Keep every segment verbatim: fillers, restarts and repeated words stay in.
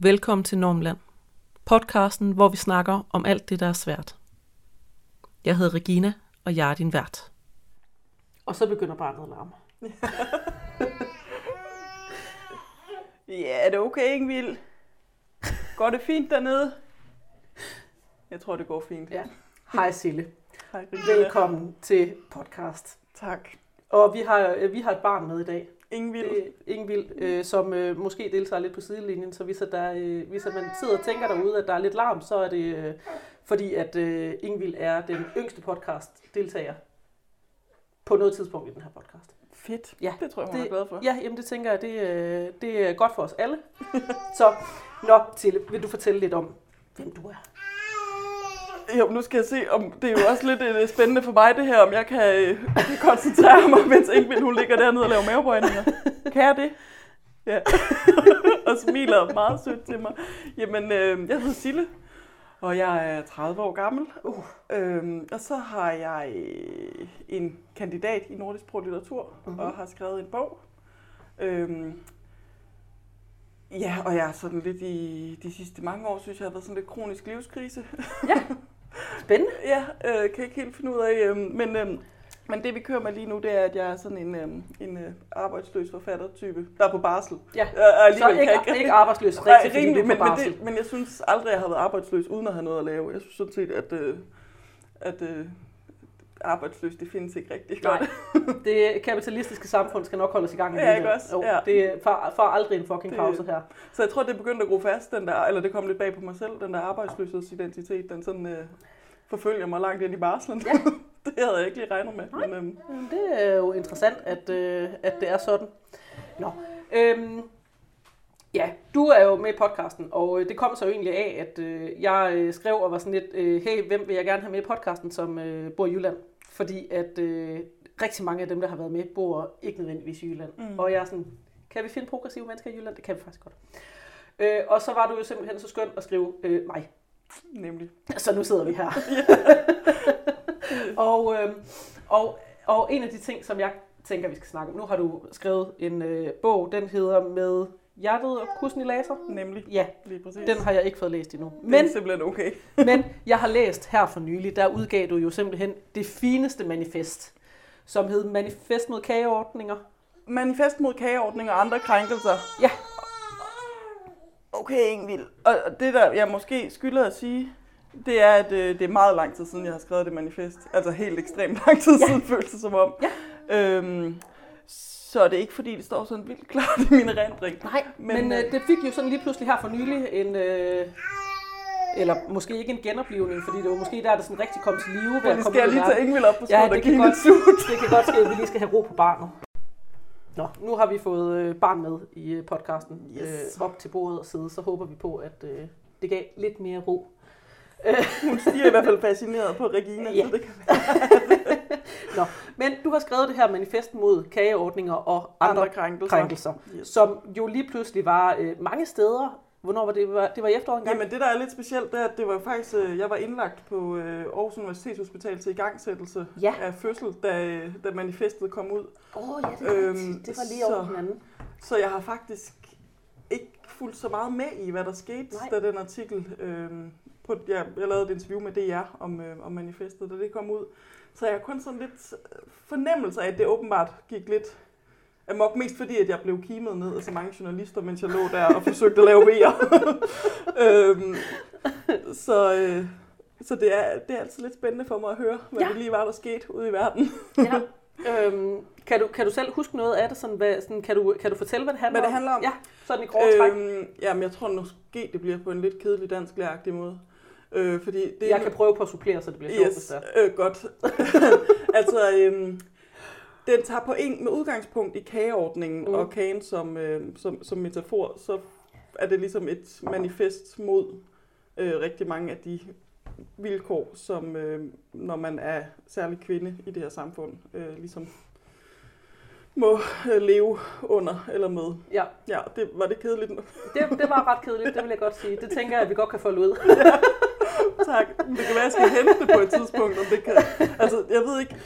Velkommen til Normland, podcasten, hvor vi snakker om alt det, der er svært. Jeg hedder Regina, og jeg er din vært. Og så begynder barnet at larme. Ja, det er okay, Ingevild. Går det fint dernede? Jeg tror, det går fint. Ja. Hej Sille. Hej, velkommen til podcast. Tak. Og vi har, vi har et barn med i dag. Ingevild. Øh, Ingevild, øh, som øh, måske deltager lidt på sidelinjen, så hvis, der, øh, hvis man sidder og tænker derude, at der er lidt larm, så er det øh, fordi, at øh, Ingevild er den yngste podcast-deltager på noget tidspunkt i den her podcast. Fedt. Ja, det tror jeg, hun det, er glad for. Ja, jamen det tænker jeg, det, øh, det er godt for os alle. Så, nå, Tille, vil du fortælle lidt om, hvem du er? Jo, nu skal jeg se, om det er jo også lidt spændende for mig det her, om jeg kan øh, koncentrere mig, mens Ingevild, hun ligger dernede og laver mavebøjninger. Kan jeg det? Ja. Og smiler meget sødt til mig. Jamen, øh, jeg hedder Sille, og jeg er tredive år gammel. Uh, øh, og så har jeg en kandidat i nordisk sprog og litteratur, mm-hmm. og har skrevet en bog. Øh, ja, og jeg er sådan lidt i de sidste mange år, synes jeg, har været sådan lidt kronisk livskrise. Ja. Spændende. Ja, øh, kan ikke helt finde ud af, øh, men, øh, men det vi kører med lige nu, det er, at jeg er sådan en, øh, en øh, arbejdsløs forfatter-type, der er på barsel. Ja, øh, så ikke, kan, ikke arbejdsløs rigtig, fordi du er men, på barsel. Men, det, men jeg synes aldrig, jeg har været arbejdsløs uden at have noget at lave. Jeg synes sådan set, at, øh, at øh, arbejdsløs, det findes ikke rigtig godt. Nej, det kapitalistiske samfund skal nok holde os i gang. Ja, ikke også? Jo, ja. Det får for aldrig en fucking det, pause her. Så jeg tror, det begyndte at gro fast, den der, eller det kom lidt bag på mig selv, den der arbejdsløshedsidentitet, den sådan øh, forfølger mig langt ind i barslen. Ja. Det havde jeg ikke lige regnet med. Men, øhm. det er jo interessant, at, øh, at det er sådan. Nå, øhm, ja, du er jo med i podcasten, og det kom så jo egentlig af, at øh, jeg skrev og var sådan lidt, øh, hey, hvem vil jeg gerne have med i podcasten, som øh, bor i Jylland? Fordi at øh, rigtig mange af dem, der har været med, bor ikke nødvendigvis i Jylland. Mm. Og jeg er sådan, kan vi finde progressive mennesker i Jylland? Det kan vi faktisk godt. Øh, og så var du jo simpelthen så skøn at skrive øh, mig. Nemlig. Så nu sidder vi her. og, øh, og, og en af de ting, som jeg tænker, vi skal snakke om, nu har du skrevet en øh, bog, den hedder Med hjertet og kussen i laser. Nemlig. Ja, lige præcis. Den har jeg ikke fået læst endnu. Men, det er simpelthen okay. Men jeg har læst her for nylig, der udgav du jo simpelthen det fineste manifest, som hed Manifest mod kædeordninger. Manifest mod kædeordninger og andre krænkelser. Ja. Okay, Ingevild. Og det der, jeg måske skylder at sige, det er, at det er meget lang tid siden, jeg har skrevet det manifest. Altså helt ekstremt lang tid siden, ja. Føles det som om. Ja. Øhm, Så det er ikke fordi, det står sådan vildt klart i mine erindring. Nej, men, men øh, det fik jo sådan lige pludselig her for nylig en, øh, eller måske ikke en genoplivning, fordi det var måske der, det sådan rigtig kom til live. Men det skal jeg lige tage Ingevild op på skolen og give hende et sut. Det kan godt ske, at vi lige skal have ro på barnet. Nå, nu har vi fået øh, barn med i øh, podcasten. Yes. Øh, op til bordet og sidde, så håber vi på, at øh, det gav lidt mere ro. Hun stiger i hvert fald fascineret på Regina, ja. Så det kan være. Nå, men du har skrevet det her manifest mod kageordninger og andre, andre krænkelser, krænkelser yes. som jo lige pludselig var øh, mange steder. Hvornår var det? Var, det var i efteråret engang? Jamen det, der er lidt specielt, det er, at det var faktisk, øh, jeg var indlagt på øh, Aarhus Universitets Hospital til igangsættelse ja. af fødsel, da, da manifestet kom ud. Åh oh, ja, det var, øhm, det var lige så, over hinanden. Så jeg har faktisk ikke fulgt så meget med i, hvad der skete, Nej. da den artikel... Øh, På, ja, jeg lavede et interview med D R om, øh, om manifestet, da det kom ud. Så jeg har kun sådan lidt fornemmelse af, at det åbenbart gik lidt amok. Mest fordi, at jeg blev kimet ned af så mange journalister, mens jeg lå der og forsøgte at lave V'er. øhm, så øh, så det, er, det er altid lidt spændende for mig at høre, hvad ja. det lige var, der skete ude i verden. ja. øhm, kan, du, kan du selv huske noget af det? Sådan, hvad, sådan, kan, du, kan du fortælle, hvad det handler, hvad det handler om? om? Ja, sådan i grove træk. Øhm, jamen, jeg tror måske, det bliver på en lidt kedelig dansklærer-agtig måde. Øh, fordi det jeg kan prøve på at supplere, så det bliver sjovt, yes, hvis det er. Øh, godt. altså, øhm, den tager på en, med udgangspunkt i kageordningen mm. og kagen som, øh, som, som metafor, så er det ligesom et manifest mod øh, rigtig mange af de vilkår, som øh, når man er særlig kvinde i det her samfund, øh, ligesom må leve under eller med. Ja. Ja, det, var det kedeligt? det, det var ret kedeligt, det vil jeg godt sige. Det tænker jeg, at vi godt kan folde ud. Tak. Det kan være, at jeg skal hente det på et tidspunkt, om det kan. Altså, jeg ved ikke...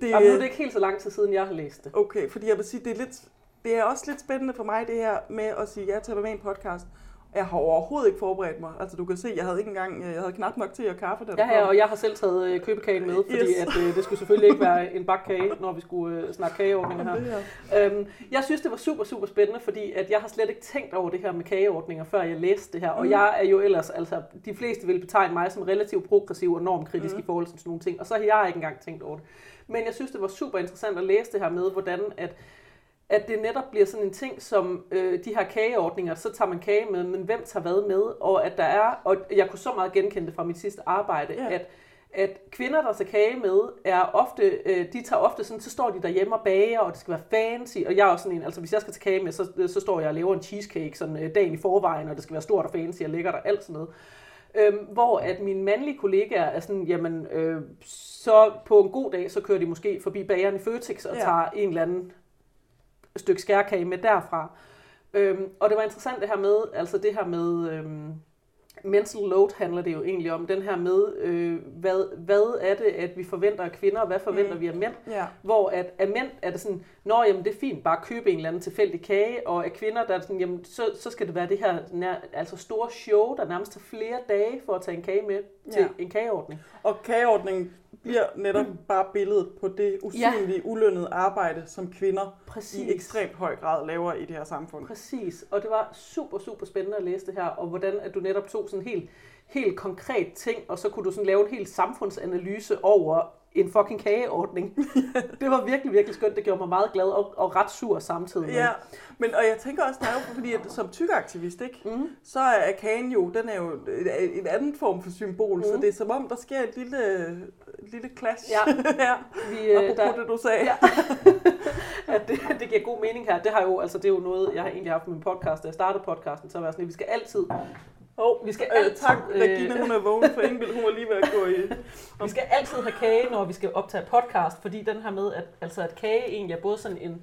Det... Jamen, nu er det ikke helt så lang tid siden, jeg har læst det. Okay, fordi jeg vil sige, det er lidt... Det er også lidt spændende for mig, det her med at sige, at jeg tager med en podcast, Jeg har overhovedet ikke forberedt mig. Altså du kan se, jeg havde ikke engang, jeg havde knap nok te og kaffe der. Ja, ja, og jeg har selv taget købekagen med, fordi yes. at, øh, det skulle selvfølgelig ikke være en bakkage, når vi skulle øh, snakke kageordninger her. Øhm, jeg synes det var super super spændende, fordi at jeg har slet ikke tænkt over det her med kageordninger, før jeg læste det her. Og mm. jeg er jo ellers, altså de fleste vil betegne mig som relativt progressiv og normkritisk mm. i forhold til sådan nogle ting, og så har jeg ikke engang tænkt over det. Men jeg synes det var super interessant at læse det her med, hvordan at at det netop bliver sådan en ting, som øh, de her kageordninger, så tager man kage med, men hvem tager hvad med, og at der er, og jeg kunne så meget genkende det fra mit sidste arbejde, ja. at, at kvinder, der tager kage med, er ofte, øh, de tager ofte sådan, så står de derhjemme og bager, og det skal være fancy, og jeg er også sådan en, altså hvis jeg skal tage kage med, så, så står jeg og laver en cheesecake sådan øh, dagen i forvejen, og det skal være stort og fancy og lækkert og alt sådan noget. Øhm, hvor at mine mandlige kollegaer er sådan, jamen, øh, så på en god dag, så kører de måske forbi bageren i Føtex og ja. tager en eller anden stykke skærkage med derfra. Øhm, og det var interessant det her med, altså det her med øhm, mental load handler det jo egentlig om, den her med, øh, hvad, hvad er det, at vi forventer af kvinder, og hvad forventer mm. vi af mænd? Ja. Hvor at af mænd er det sådan, nå jamen det er fint, bare købe en eller anden tilfældig kage, og af kvinder, der er sådan, jamen så, så skal det være det her nær, altså store show, der nærmest tager flere dage for at tage en kage med til ja. en kageordning. Og kageordningen bliver netop mm. bare billedet på det usynlige, ja. ulønnede arbejde, som kvinder Præcis. i ekstremt høj grad laver i det her samfund. Præcis, og det var super, super spændende at læse det her, og hvordan at du netop tog sådan en helt, helt konkret ting, og så kunne du sådan lave en helt samfundsanalyse over en fucking kageordning. Det var virkelig, virkelig skønt, det gjorde mig meget glad og, og ret sur samtidig. Ja, men og jeg tænker også, der er jo, fordi at, som tykaktivist, ikke, mm. så er kagen jo, den er jo en anden form for symbol, mm. så det er som om, der sker et lille, et lille clash ja. her, Vi, apropos der, det, du sagde. Ja. At det, det giver god mening her, det har jo, altså det er jo noget, jeg har egentlig haft med min podcast, da jeg startede podcasten, så var jeg sådan, at vi skal altid Oh, vi skal altid, øh, tak, Regina, hun er vågen for Ingevild, hun var lige ved at gå i. Vi skal altid have kage, når vi skal optage podcast, fordi den her med, at, altså, at kage egentlig er både sådan en,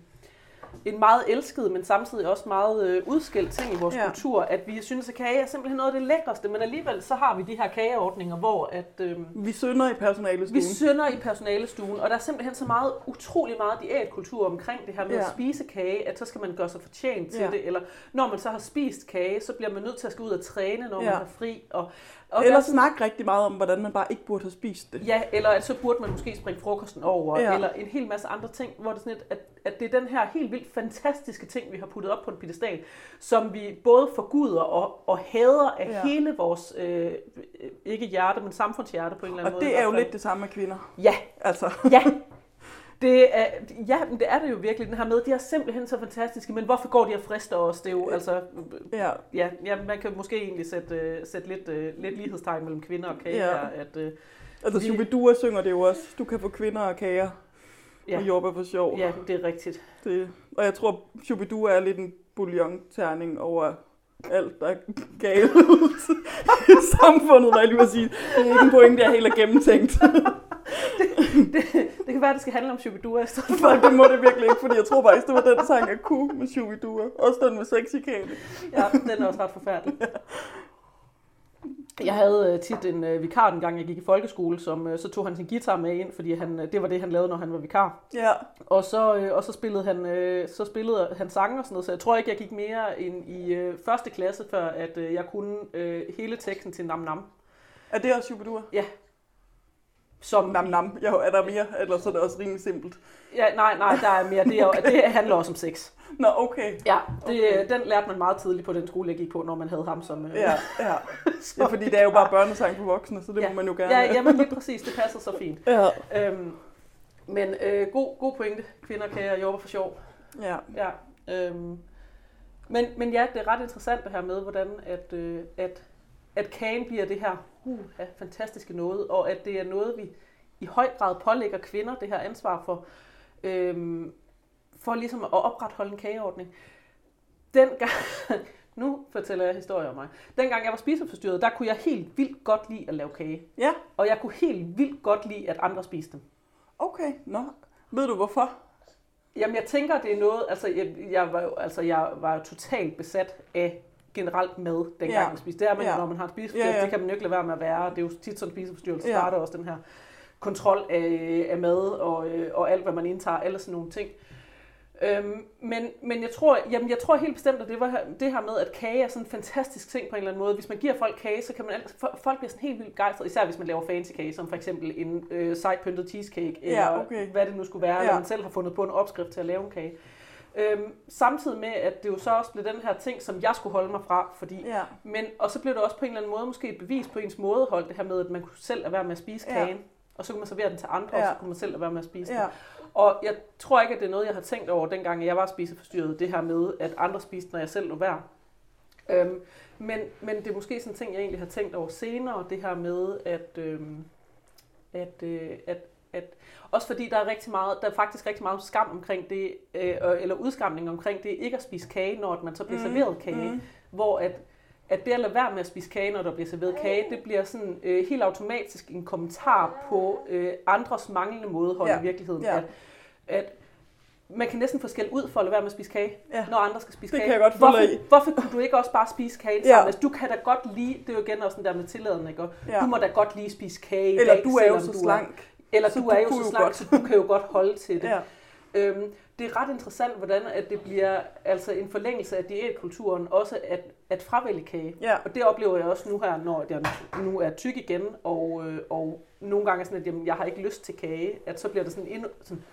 en meget elsket, men samtidig også meget øh, udskilt ting i vores ja. kultur, at vi synes, at kage er simpelthen noget af det lækreste, men alligevel så har vi de her kageordninger, hvor at... Øh, vi synder i personalestuen. Vi synder i personalestuen, og der er simpelthen så meget, utrolig meget diætkultur omkring det her med ja. at spise kage, at så skal man gøre sig fortjent til ja. det, eller når man så har spist kage, så bliver man nødt til at skulle ud og træne, når ja. man har fri, og... og eller snakke rigtig meget om, hvordan man bare ikke burde have spist det. Ja, eller at så burde man måske springe frokosten over, ja. eller en hel masse andre ting, hvor det sådan et, at, at det er den her helt vildt fantastiske ting, vi har puttet op på en piedestal, som vi både forguder og, og hader af ja. hele vores, øh, ikke hjerte, men samfundshjerte på en eller anden og måde. Og det er jo lidt det samme med kvinder. Ja, altså. ja. Det er, ja, det er det jo virkelig, den her med, de er simpelthen så fantastiske, men hvorfor går de og frister os? Det er jo, altså, ja. Ja, ja, man kan måske egentlig sætte, uh, sætte lidt, uh, lidt lighedstegn mellem kvinder og kager. Ja. At, uh, altså, de... Shu-bi-dua synger det jo også, du kan få kvinder og kager ja. og jobber for sjov. Ja, det er rigtigt. Det. Og jeg tror, Shu-bi-dua er lidt en bouillon-terning over... alt, der er galt i samfundet, var jeg lige at sige. Det er ikke en pointe, jeg helt er gennemtænkt. det, det, det kan være, at det skal handle om Shu-bi-dua i stedet for. Det må det virkelig ikke, fordi jeg tror faktisk, det var den sang, jeg kunne med Shu-bi-dua. Også den med sexy kage. Ja, den er også ret forfærdelig. Ja. Jeg havde tit en vikar, den gang jeg gik i folkeskole, som så tog han sin guitar med ind, fordi han, det var det, han lavede, når han var vikar. Ja. Og så, og så, spillede, han, så spillede han sange og sådan noget, så jeg tror ikke, jeg gik mere end i første klasse, før at jeg kunne hele teksten til Nam Nam. Er det også Shu-bi-dua? Ja. Som nam nam. Ja, er der mere? Ellers er det også rimelig simpelt. Ja, nej, nej, der er mere. Det, er, okay. det handler også om sex. Nå, okay. Ja, det, okay. Den lærte man meget tidligt på den skole, jeg gik på, når man havde ham som... Ja, ja. ja fordi det er jo bare børnesang for voksne, så det ja. må man jo gerne... Ja, ja, men lige præcis. Det passer så fint. Ja. Øhm, men øh, god, god pointe. Kvinder kan jobbe for sjov. Ja. Ja. Øhm, men, men ja, det er ret interessant det her med, hvordan at... Øh, at at kagen bliver det her uh, ja, fantastiske noget, og at det er noget, vi i høj grad pålægger kvinder, det her ansvar for, øhm, for ligesom at opretholde en kageordning. Dengang, nu fortæller jeg historier om mig, dengang jeg var spiseforstyrret, der kunne jeg helt vildt godt lide at lave kage. Ja. Og jeg kunne helt vildt godt lide, at andre spiste dem. Okay, nå. Ved du hvorfor? Jamen jeg tænker, det er noget, altså jeg, jeg var altså jeg var totalt besat af generelt med dengang ja. man spiser. Det er man, ja. når man har en spiseforstyrrelse, ja, ja. det kan man jo ikke lade være med at være. Det er jo tit sådan en spiseforstyrrelse, ja. starter også den her kontrol af, af mad og, og alt, hvad man indtager, alle sådan nogle ting. Øhm, men, men jeg tror, jamen jeg tror helt bestemt, at det var det her med, at kage er sådan en fantastisk ting på en eller anden måde. Hvis man giver folk kage, så kan man folk bliver sådan helt vildt begejstrede, især hvis man laver fancy kage, som for eksempel en øh, sej pyntet cheesecake, eller ja, okay. hvad det nu skulle være, ja. Når man selv har fundet på en opskrift til at lave en kage. Øhm, samtidig med, at det jo så også blev den her ting, som jeg skulle holde mig fra, fordi, ja. men, og så blev det også på en eller anden måde måske et bevis på ens mådehold, det her med, at man kunne selv at være med at spise kagen, ja. og så kunne man servere den til andre, ja. og så kunne man selv at være med at spise ja. den. Og jeg tror ikke, at det er noget, jeg har tænkt over, dengang jeg var spiseforstyrret, det her med, at andre spiste, når jeg selv lå værd. Øhm, men, men det er måske sådan en ting, jeg egentlig har tænkt over senere, det her med, at, øhm, at, øh, at At, også fordi der er, rigtig meget, der er faktisk rigtig meget skam omkring det, øh, eller udskamning omkring det, ikke at spise kage, når man så bliver mm, serveret kage. Mm. Hvor at, at det at lade være med at spise kage, når der bliver serveret kage, det bliver sådan øh, helt automatisk en kommentar på øh, andres manglende mådehold ja. i virkeligheden. Ja. At, at man kan næsten få skæld ud for at lade være med at spise kage, ja. når andre skal spise det kage. Kan jeg godt hvorfor, hvorfor kunne du ikke også bare spise kage sammen? Ja. Altså, du kan da godt lide, det er jo igen også den der med tilladende, ikke? Ja. Du må da godt lige spise kage i dag, eller du er jo så slank. Eller så du er jo så slank, så du kan jo godt holde til det. Ja. Øhm, det er ret interessant, hvordan at det bliver altså en forlængelse af diætkulturen, også at, at fravælge kage. Ja. Og det oplever jeg også nu her, når jeg nu er tyk igen, og, øh, og nogle gange er sådan, at jamen, jeg har ikke lyst til kage, at så bliver det sådan endnu... Sådan,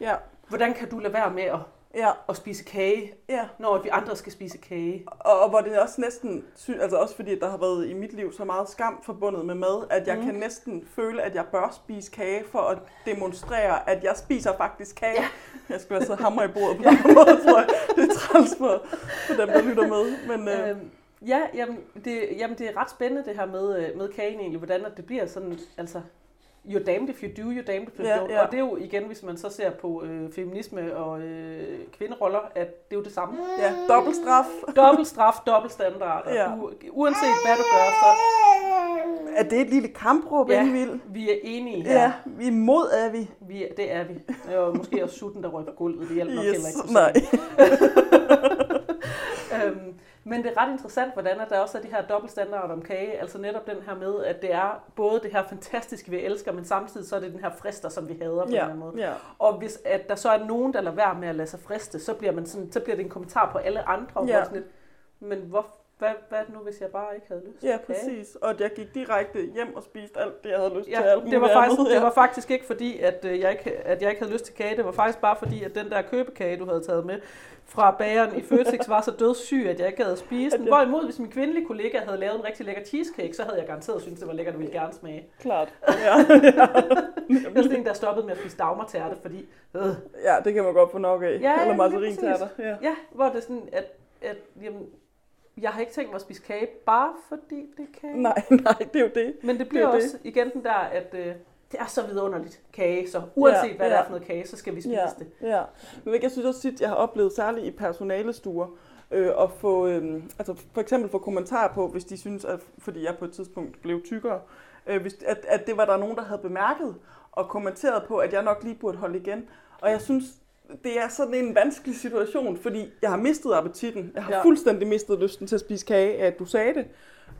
ja. Hvordan kan du lade være med at, ja. at spise kage, ja. når vi andre skal spise kage? Og, og hvor det også næsten... Altså også fordi, der har været i mit liv så meget skam forbundet med mad, at jeg mm. kan næsten føle, at jeg bør spise kage for at demonstrere, at jeg spiser faktisk kage. Ja. Jeg skulle være så hammer i bordet på den ja. måde, tror jeg. Det er træls for, for dem, der lytter med. Men, øh. øhm, ja, jamen det, jamen det er ret spændende det her med, med kagen egentlig, hvordan det bliver sådan... altså. You're damned if you do, you're damned if you yeah, do. Yeah. Og det er jo igen, hvis man så ser på øh, feminisme og øh, kvinderoller, at det er jo det samme. Ja, yeah. dobbelt straf. dobbelt straf, dobbelt standard. Yeah. Du, uanset hvad du gør, så... Er det et lille kampråb, ja, Ingevild? Vi er enige her. Ja, vi er imod, er vi. vi er, det er vi. Og måske også sutten, der røg på gulvet. Det hjælper nok yes, heller ikke. Nej. øhm, Men det er ret interessant, hvordan der også er de her dobbeltstandarder om kage, altså netop den her med, at det er både det her fantastiske, vi elsker, men samtidig så er det den her frister, som vi hader på ja, en eller anden måde. Ja. Og hvis at der så er nogen, der lader være med at lade sig friste, så bliver, man sådan, så bliver det en kommentar på alle andre. Ja. Sådan et, men hvor, hvad, hvad nu, hvis jeg bare ikke havde lyst til ja, kage? Ja, præcis. Og jeg gik direkte hjem og spiste alt det, jeg havde lyst ja, til. Alt det, var faktisk, andet, ja. det var faktisk ikke fordi, at jeg ikke, at jeg ikke havde lyst til kage. Det var faktisk bare fordi, at den der købekage, du havde taget med, fra bageren i Føtex var så dødssyg, at jeg ikke havde spist den. Hvorimod, hvis min kvindelige kollega havde lavet en rigtig lækker cheesecake, så havde jeg garanteret syntes, det var lækkert, og ville gerne smage. Klart. Ja. Jeg synes ikke, der stoppede med at spise dagmartærte, fordi... Øh. Ja, det kan man godt få nok af. Ja, eller margarintærter. Ja. ja, hvor det sådan, at... at jamen, jeg har ikke tænkt mig at spise kage, bare fordi det er kage. Nej, nej, det er jo det. Men det bliver det også det. igen den der, at... Øh, det er så vidunderligt kage, så uanset ja, hvad ja. der er for noget kage, så skal vi spise ja, det. Ja. Men jeg synes også, at jeg har oplevet, særligt i personalestuer, øh, at få, øh, altså for eksempel få kommentarer på, hvis de synes, at, fordi jeg på et tidspunkt blev tykkere, øh, hvis, at, at det var der nogen, der havde bemærket og kommenteret på, at jeg nok lige burde holde igen. Og jeg synes, det er sådan en vanskelig situation, fordi jeg har mistet appetitten. Jeg har ja. fuldstændig mistet lysten til at spise kage, at du sagde det.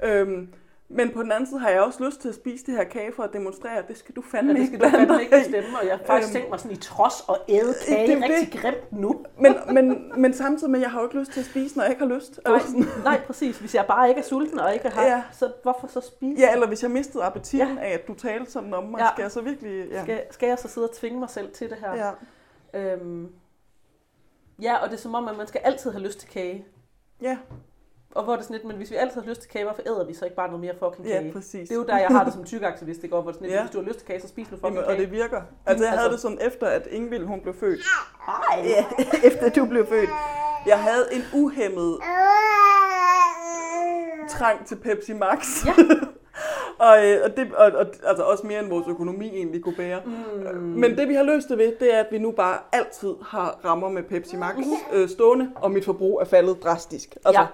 Øh, Men på den anden side har jeg også lyst til at spise det her kage for at demonstrere, at det skal du fandme ja, det skal ikke blande dig ikke bestemme, og jeg har faktisk øhm, tænkt mig sådan i trods og æde kage det, det, rigtig grimt nu. Men, men, men samtidig med, at jeg har jo ikke lyst til at spise, når jeg ikke har lyst. Nej, nej, præcis. Hvis jeg bare ikke er sulten og ikke har, ja. så hvorfor så spise? Ja, eller hvis jeg mistede appetitten ja. af, at du talte sådan om mig, ja. skal jeg så virkelig... Ja. Skal, skal jeg så sidde og tvinge mig selv til det her? Ja. Øhm, ja, og det er som om, at man skal altid have lyst til kage. Ja. Og hvor er det sådan lidt, men hvis vi altid har lyst til kage, hvorfor æder vi så ikke bare noget mere fucking kage? Ja, præcis. Det er jo der, jeg har det som tykaktivist, det går, hvor det sådan lidt, ja. hvis du har lyst til kage, så spis noget fucking Jamen, kage. Og det virker. Altså jeg havde altså... det sådan efter, at Ingevild, hun blev født. Ej! Ja, efter du blev født. Jeg havde en uhæmmet trang til Pepsi Max. Ja. og, og, det, og, og altså også mere end vores økonomi egentlig kunne bære. Mm. Men det vi har løst det ved, det er, at vi nu bare altid har rammer med Pepsi Max mm. øh, stående, og mit forbrug er faldet drastisk. Altså, ja.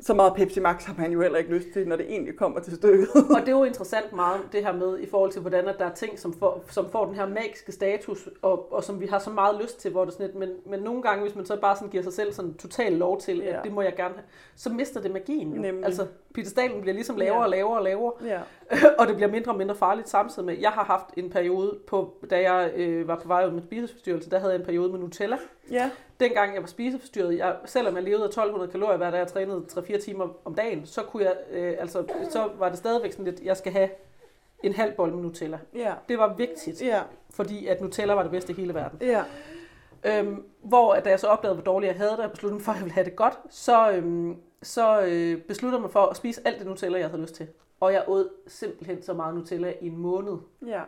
Så meget Pepsi Max har man jo heller ikke lyst til, når det egentlig kommer til stykket. Og det er jo interessant meget, det her med, i forhold til, hvordan der er ting, som får, som får den her magiske status, og, og som vi har så meget lyst til, hvor det sådan lidt, men, men nogle gange, hvis man så bare sådan giver sig selv sådan total lov til, ja. at det må jeg gerne have, så mister det magien. Nemlig. Altså, piedestalen bliver ligesom lavere og lavere og lavere, ja. og det bliver mindre og mindre farligt samtidig med. Jeg har haft en periode, på, da jeg øh, var på vej ud med spiseforstyrrelse, der havde jeg en periode med Nutella. Ja. Dengang jeg var spiseforstyrret, jeg, selvom jeg levede af tolv hundrede kalorier hver dag, jeg trænede tre fire timer om dagen, så kunne jeg, øh, altså, så var det stadigvæk sådan lidt, jeg skal have en halv bold med Nutella. Ja. Det var vigtigt, ja. Fordi at Nutella var det bedste i hele verden. Ja. Øhm, hvor da jeg så opdagede, hvor dårligt jeg havde det, og besluttede mig for, at jeg ville have det godt, så, øhm, så øh, besluttede jeg mig for at spise alt det Nutella, jeg havde lyst til. Og jeg åd simpelthen så meget Nutella i en måned. Ja.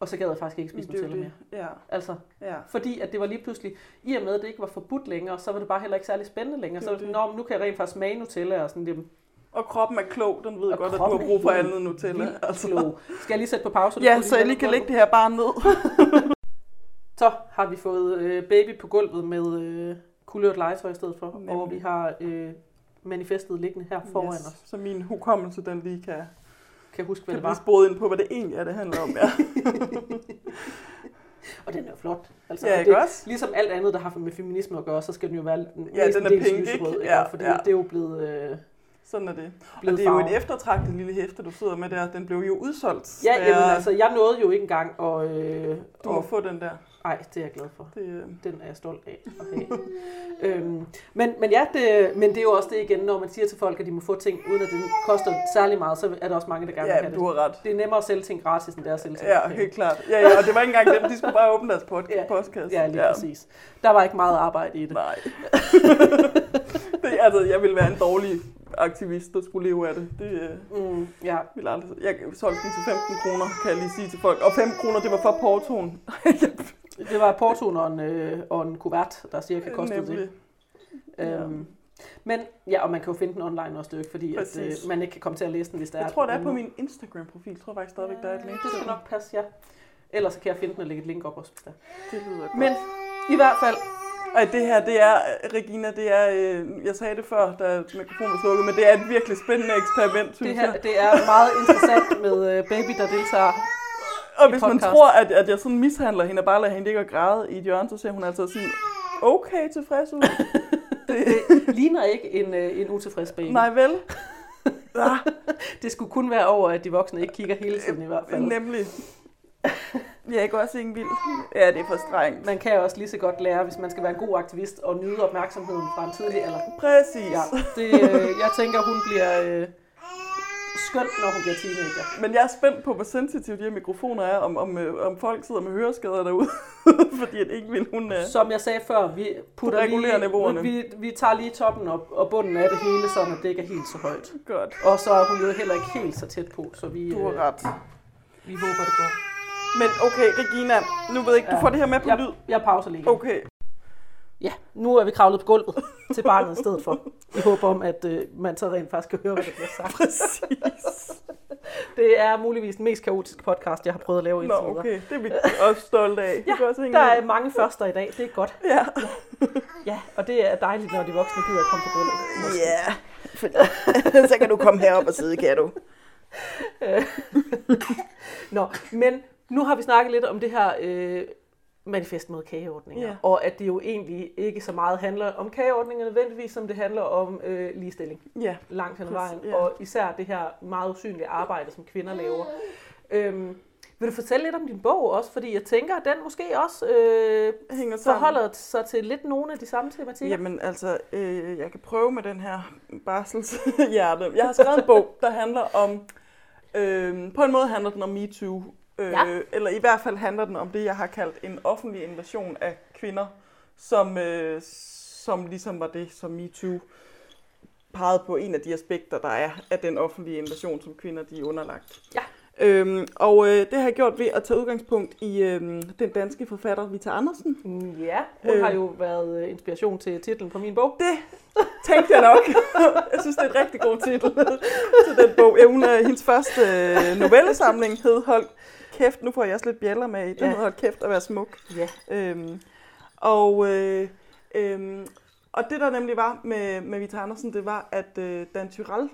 Og så gad jeg faktisk ikke spise Nutella mere. Ja. Altså, ja. Fordi at det var lige pludselig, i og med at det ikke var forbudt længere, så var det bare heller ikke særlig spændende længere. Så var det sådan, nu kan jeg rent faktisk smage Nutella og sådan lidt. Og kroppen er klog, den ved og godt, at du har brug for andet Nutella. Altså. Klog. Skal jeg lige sætte på pause? Ja, så jeg lige kan lægge det her bare ned. Så har vi fået øh, baby på gulvet med øh, kulørt legetøj i stedet for, nemlig. Og vi har øh, manifestet liggende her foran yes. os. Så min hukommelse, den lige kan... Kan jeg huske, hvad kan det var. Kan blive sporet ind på, hvad det egentlig er, det handler om, ja. Og den er jo flot. Altså, ja, det, også? Ligesom alt andet, der har med feminisme at gøre, så skal den jo være en ja, den er dels pink, lysrød. Ja, for ja. Det er jo blevet... Øh, Sådan er det. Og det er jo et eftertragtet lille hæfte, du sidder med der. Den blev jo udsolgt. Ja, jamen, altså, jeg nåede jo ikke engang at... Øh, du må at... få den der. Nej, det er jeg glad for. Det, øh... Den er jeg stolt af at have. øhm, men, men ja, det, men det er jo også det igen, når man siger til folk, at de må få ting, uden at det koster særlig meget, så er der også mange, der gerne ja, vil have det. Ja, du har ret. Det er nemmere at sælge ting gratis, end det er at sælge ting. Ja, helt klart. Ja, ja, og det var ikke engang dem, de skulle bare åbne deres postkasse. Ja, ja, lige ja. Præcis. Der var ikke meget arbejde i det. Nej. det, altså, jeg ville være en dårlig... aktivist, der skulle leve af det. Det mm, yeah. vil aldrig... Jeg solgte den til femten kroner, kan jeg lige sige til folk. Og fem kroner, det var for portoen. det var portoen og en, øh, og en kuvert, der cirka kostede det. Ja. Øhm, men, ja, og man kan jo finde den online også, det er jo ikke, fordi at, øh, man ikke kan komme til at læse den, hvis der er... Jeg tror, det er på min Instagram-profil. Jeg tror faktisk stadigvæk, der er et link. Det skal nok passe, ja. Ellers så kan jeg finde den og lægge et link op også. Der. Det lyder godt. Men, i hvert fald... Ej, det her, det er, Regina, det er, øh, jeg sagde det før, da mikrofonen var slukket, men det er et virkelig spændende eksperiment, synes det her, jeg. Det er meget interessant med øh, baby, der deltager og i hvis podcast. Man tror, at, at jeg sådan mishandler hende og bare lader hende ligge og græde i et hjørne, så ser hun altså sådan, okay, tilfreds ud. det, det ligner ikke en, øh, en utilfreds baby. Nej, vel? Ah. det skulle kun være over, at de voksne ikke kigger hele tiden i hvert fald. Nemlig. Ja, ikke også Ingevild. Ja, det er for strengt. Man kan også lige så godt lære, hvis man skal være en god aktivist og nyde opmærksomheden fra en tidlig alder. Præcis. Ja, det, øh, jeg tænker, hun bliver øh, skønt, når hun bliver teenager. Men jeg er spændt på, hvor sensitive de her mikrofoner er, om, om, om folk sidder med høreskader derude. Fordi at Ingevild, hun er... Som jeg sagde før, vi putter lige, vi, vi tager lige toppen op og bunden af det hele, så det ikke er helt så højt. Godt. Og så er hun jo heller ikke helt så tæt på, så vi... Du har øh, ret. Vi håber, det går. Men okay, Regina, nu ved jeg ikke, du ja, får det her med på jeg, lyd. Jeg pauser lige. Okay. Ja, nu er vi kravlet på gulvet til barnet i stedet for. Jeg håber om, at øh, man så rent faktisk kan høre, hvad der bliver sagt. Præcis. det er muligvis den mest kaotiske podcast, jeg har prøvet at lave indtil videre. Nå, okay. Det er vi også stolte af. ja, der er mange førster i dag. Det er godt. Ja. ja, og det er dejligt, når de voksne gider at komme på gulvet. Ja, yeah. så kan du komme herop og sidde, kan du. Nå, men... Nu har vi snakket lidt om det her øh, manifest mod kædeordninger, yeah. og at det jo egentlig ikke så meget handler om kædeordninger nødvendigvis, som det handler om øh, ligestilling yeah. langt hen ad vejen, yeah. og især det her meget usynlige arbejde, som kvinder laver. Øhm, vil du fortælle lidt om din bog også, fordi jeg tænker, at den måske også øh, hænger forholder sig til lidt nogle af de samme tematikker? Jamen altså, øh, jeg kan prøve med den her barselshjerte. Jeg har skrevet en bog, der handler om, øh, på en måde handler den om MeToo. Ja. Øh, eller i hvert fald handler den om det, jeg har kaldt en offentlig invasion af kvinder, som, øh, som ligesom var det, som MeToo pegede på en af de aspekter, der er af den offentlige invasion, som kvinder de er underlagt. Ja. Øhm, og øh, det har jeg gjort ved at tage udgangspunkt i øh, den danske forfatter Vita Andersen. Ja, hun øh, har jo været inspiration til titlen på min bog. Det tænkte jeg nok. Jeg synes, det er et rigtig god titel til den bog. Ja, hun, hendes første øh, novellesamling hed Hold Kæft. Nu får jeg også lidt bjælder med i. Den ja. Hedder Hold Kæft og Vær Smuk. Ja. Øhm, og, øh, øh, og det der nemlig var med, med Vita Andersen, det var, at øh, Dan Tyrell,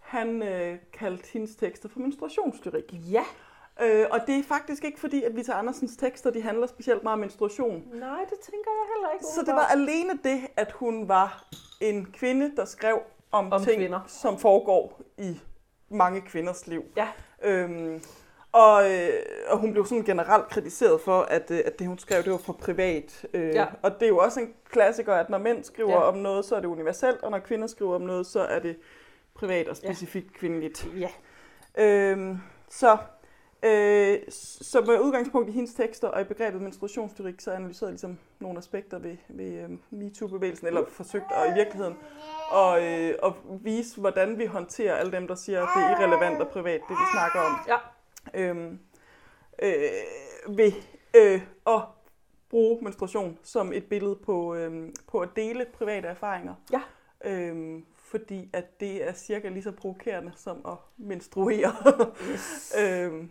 han øh, kaldte hendes tekster for menstruationstyrik. Ja. Øh, og det er faktisk ikke fordi, at Vita Andersens tekster, de handler specielt meget om menstruation. Nej, det tænker jeg heller ikke. Så det var alene det, at hun var en kvinde, der skrev om, om ting, kvinder. Som foregår i mange kvinders liv. Ja. Øhm, Og, øh, og hun blev sådan generelt kritiseret for, at, øh, at det hun skrev, det var for privat. Øh, ja. Og det er jo også en klassiker, at når mænd skriver ja. om noget, så er det universelt, og når kvinder skriver om noget, så er det privat og specifikt ja. kvindeligt. Ja. Øh, så, øh, så med udgangspunkt i hendes tekster og i begrebet menstruationsteorik, så analyserede jeg ligesom nogle aspekter ved, ved øh, MeToo-bevægelsen, eller forsøgt at, i virkeligheden og, øh, at vise, hvordan vi håndterer alle dem, der siger, at det er irrelevant og privat, det vi snakker om. Ja. Øhm, øh, ved øh, at bruge menstruation som et billede på, øh, på at dele private erfaringer. Ja. Øhm, fordi at det er cirka lige så provokerende som at menstruere. Yes. øhm,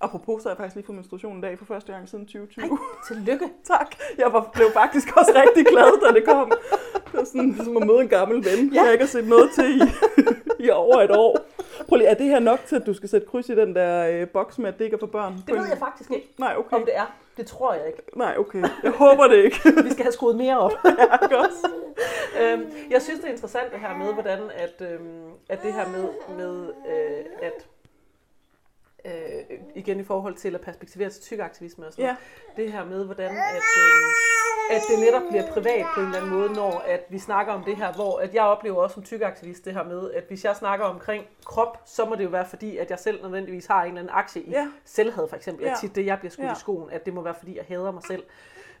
apropos, så har jeg faktisk lige fået menstruation i dag for første gang siden tyve tyve. Ej, tillykke. Tak. Jeg var, blev faktisk også rigtig glad, da det kom. Det var sådan, som at møde en gammel ven, ja. jeg ikke har set noget til i, i over et år. Prøv lige, er det her nok til, at du skal sætte kryds i den der øh, boks med, at det ikke er for børn? Det ved jeg faktisk ikke, nej, okay. om det er. Det tror jeg ikke. Nej, okay. Jeg håber det ikke. Vi skal have skruet mere op. Ja, godt. øhm, jeg synes, det er interessant det her med, hvordan at, øhm, at det her med, med øh, at øh, igen i forhold til at perspektivere til tykaktivisme og sådan noget, ja. det her med, hvordan at, øh, at det netop bliver privat på en eller anden måde, når at vi snakker om det her, hvor at jeg oplever også som tykaktivist det her med, at hvis jeg snakker omkring krop, så må det jo være fordi, at jeg selv nødvendigvis har en eller anden aktie i ja. selvhed for eksempel, at tit det, jeg bliver skudt ja. i skoen, at det må være fordi, jeg hader mig selv.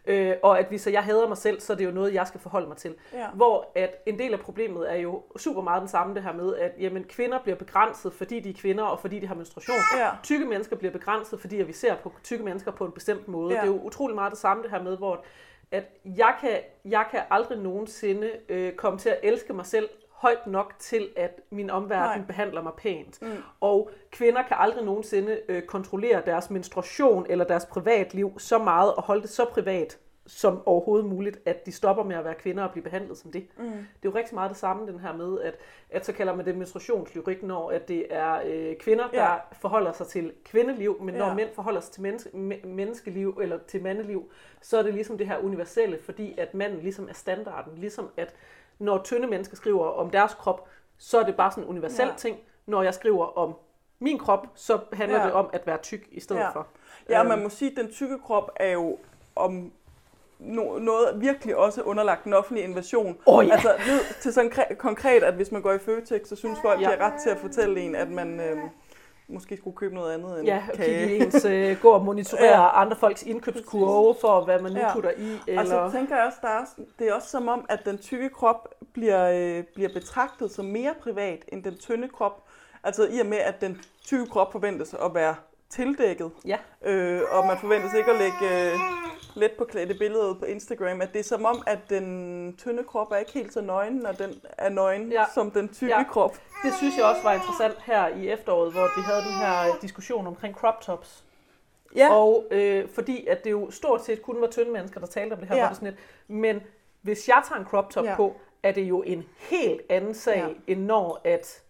Øh, og at hvis jeg hader mig selv, så er det jo noget, jeg skal forholde mig til. Ja. Hvor at en del af problemet er jo super meget den samme, det her med, at jamen, kvinder bliver begrænset, fordi de er kvinder, og fordi de har menstruation. Ja. Tykke mennesker bliver begrænset, fordi vi ser på tykke mennesker på en bestemt måde. Ja. Det er jo utrolig meget det samme, det her med, hvor at jeg, kan, jeg kan aldrig nogensinde øh, komme til at elske mig selv højt nok til, at min omverden Nej. behandler mig pænt. Mm. Og kvinder kan aldrig nogensinde øh, kontrollere deres menstruation eller deres privatliv så meget og holde det så privat som overhovedet muligt, at de stopper med at være kvinder og blive behandlet som det. Mm. Det er jo rigtig meget det samme, den her med, at, at så kalder man det menstruationslyrik, når at det er øh, kvinder, der ja. forholder sig til kvindeliv, men når ja. mænd forholder sig til menneske, me- menneskeliv eller til mandeliv, så er det ligesom det her universelle, fordi at manden ligesom er standarden, ligesom at når tynde mennesker skriver om deres krop, så er det bare sådan en universel ja. ting. Når jeg skriver om min krop, så handler ja. det om at være tyk i stedet ja. for. Ja, og man må sige, at den tykke krop er jo om no- noget virkelig også underlagt en offentlig invasion. Oh, ja. Altså ved, til sådan kre- konkret, at hvis man går i Føtex, så synes folk, at ja. de har ret til at fortælle en, at man øh, måske skulle købe noget andet end ja, kage. Ja, og kigge ens, øh, gå og monitorere ja. andre folks indkøbskurve for, hvad man nu ja. putter i. Eller... Og så tænker jeg også, der er, det er også som om, at den tykke krop bliver, øh, bliver betragtet som mere privat end den tynde krop. Altså i og med, at den tykke krop forventes at være tildækket, ja. øh, og man forventes ikke at lægge øh, let på klædte billeder på Instagram, at det er som om, at den tynde krop er ikke helt så nøgen, når den er nøgen ja. som den tykke ja. krop. Det synes jeg også var interessant her i efteråret, hvor vi havde den her diskussion omkring crop tops. Ja. Og øh, fordi at det jo stort set kun var tynde mennesker, der talte om det her, ja. var det sådan lidt, men hvis jeg tager en crop top ja. på, er det jo en helt anden sag, ja. end når at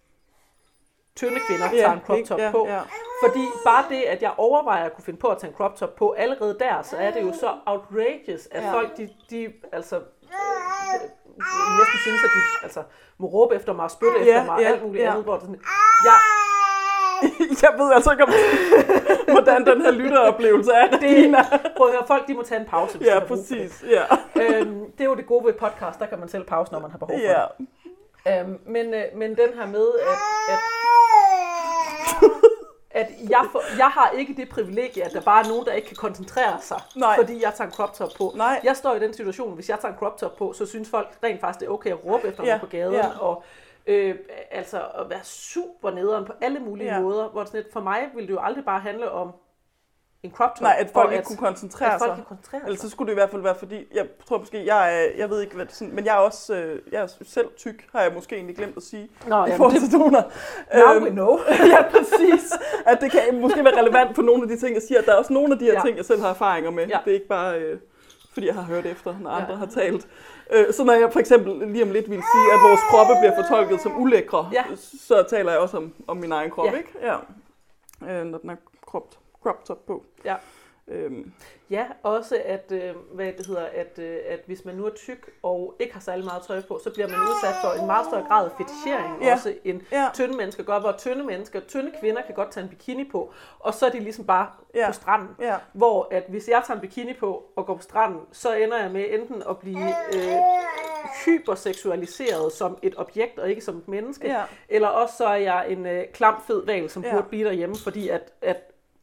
tynde kvinder tager yeah, en crop top yeah, på. Yeah. Fordi bare det, at jeg overvejer at kunne finde på at tage en crop top på, allerede der, så er det jo så outrageous, at yeah. folk, de, de altså, øh, næsten synes, at de altså, må råbe efter mig og spytte yeah, efter mig og yeah, alt muligt yeah. andet. Hvor det sådan, jeg, jeg ved altså ikke, om, hvordan den her lytteroplevelse er. Det, prøv at høre, folk de må tage en pause, hvis yeah, de har brug for det. Yeah. Øhm, det er jo det gode ved podcast, der kan man selv pause, når man har behov for yeah. det. Øhm, men, øh, men den her med, at, at at jeg, for, jeg har ikke det privilegie, at der bare er nogen, der ikke kan koncentrere sig, Nej. fordi jeg tager en crop top på. Nej. Jeg står i den situation, hvis jeg tager en crop top på, så synes folk rent faktisk, det er okay at råbe efter ja. mig på gaden, ja. og øh, altså at være super nederen på alle mulige ja. måder, hvor det sådan lidt, for mig ville det jo aldrig bare handle om en crop top. Nej, at folk ikke at, kunne koncentrere sig. sig. Eller så skulle det i hvert fald være, fordi jeg tror måske, jeg er, jeg ved ikke hvad det er, men jeg er også, jeg er selv tyk, har jeg måske egentlig glemt at sige. Nå, i forhold til doner. Now øhm, we know. Ja, præcis. At det kan måske være relevant for nogle af de ting, jeg siger. At der er også nogle af de her ja. ting, jeg selv har erfaringer med. Ja. Det er ikke bare, øh, fordi jeg har hørt efter, når andre ja. har talt. Øh, så når jeg for eksempel lige om lidt vil sige, at vores kroppe bliver fortolket som ulækre, ja. så taler jeg også om, om min egen krop, ja. ikke? Ja. Øh, når den er kropt. crop top på. Ja. Øhm. Ja, også at, øh, hvad det hedder, at, øh, at hvis man nu er tyk og ikke har særlig meget tøj på, så bliver man udsat for en meget større grad af fetichering. Ja. Også en ja. tynde mennesker gør, hvor tynde mennesker, tynde kvinder kan godt tage en bikini på, og så er de ligesom bare ja. på stranden. Ja. Hvor at hvis jeg tager en bikini på og går på stranden, så ender jeg med enten at blive øh, hyperseksualiseret som et objekt og ikke som et menneske, ja. eller også så er jeg en øh, klam fed hval, som ja. burde blive derhjemme, fordi at, at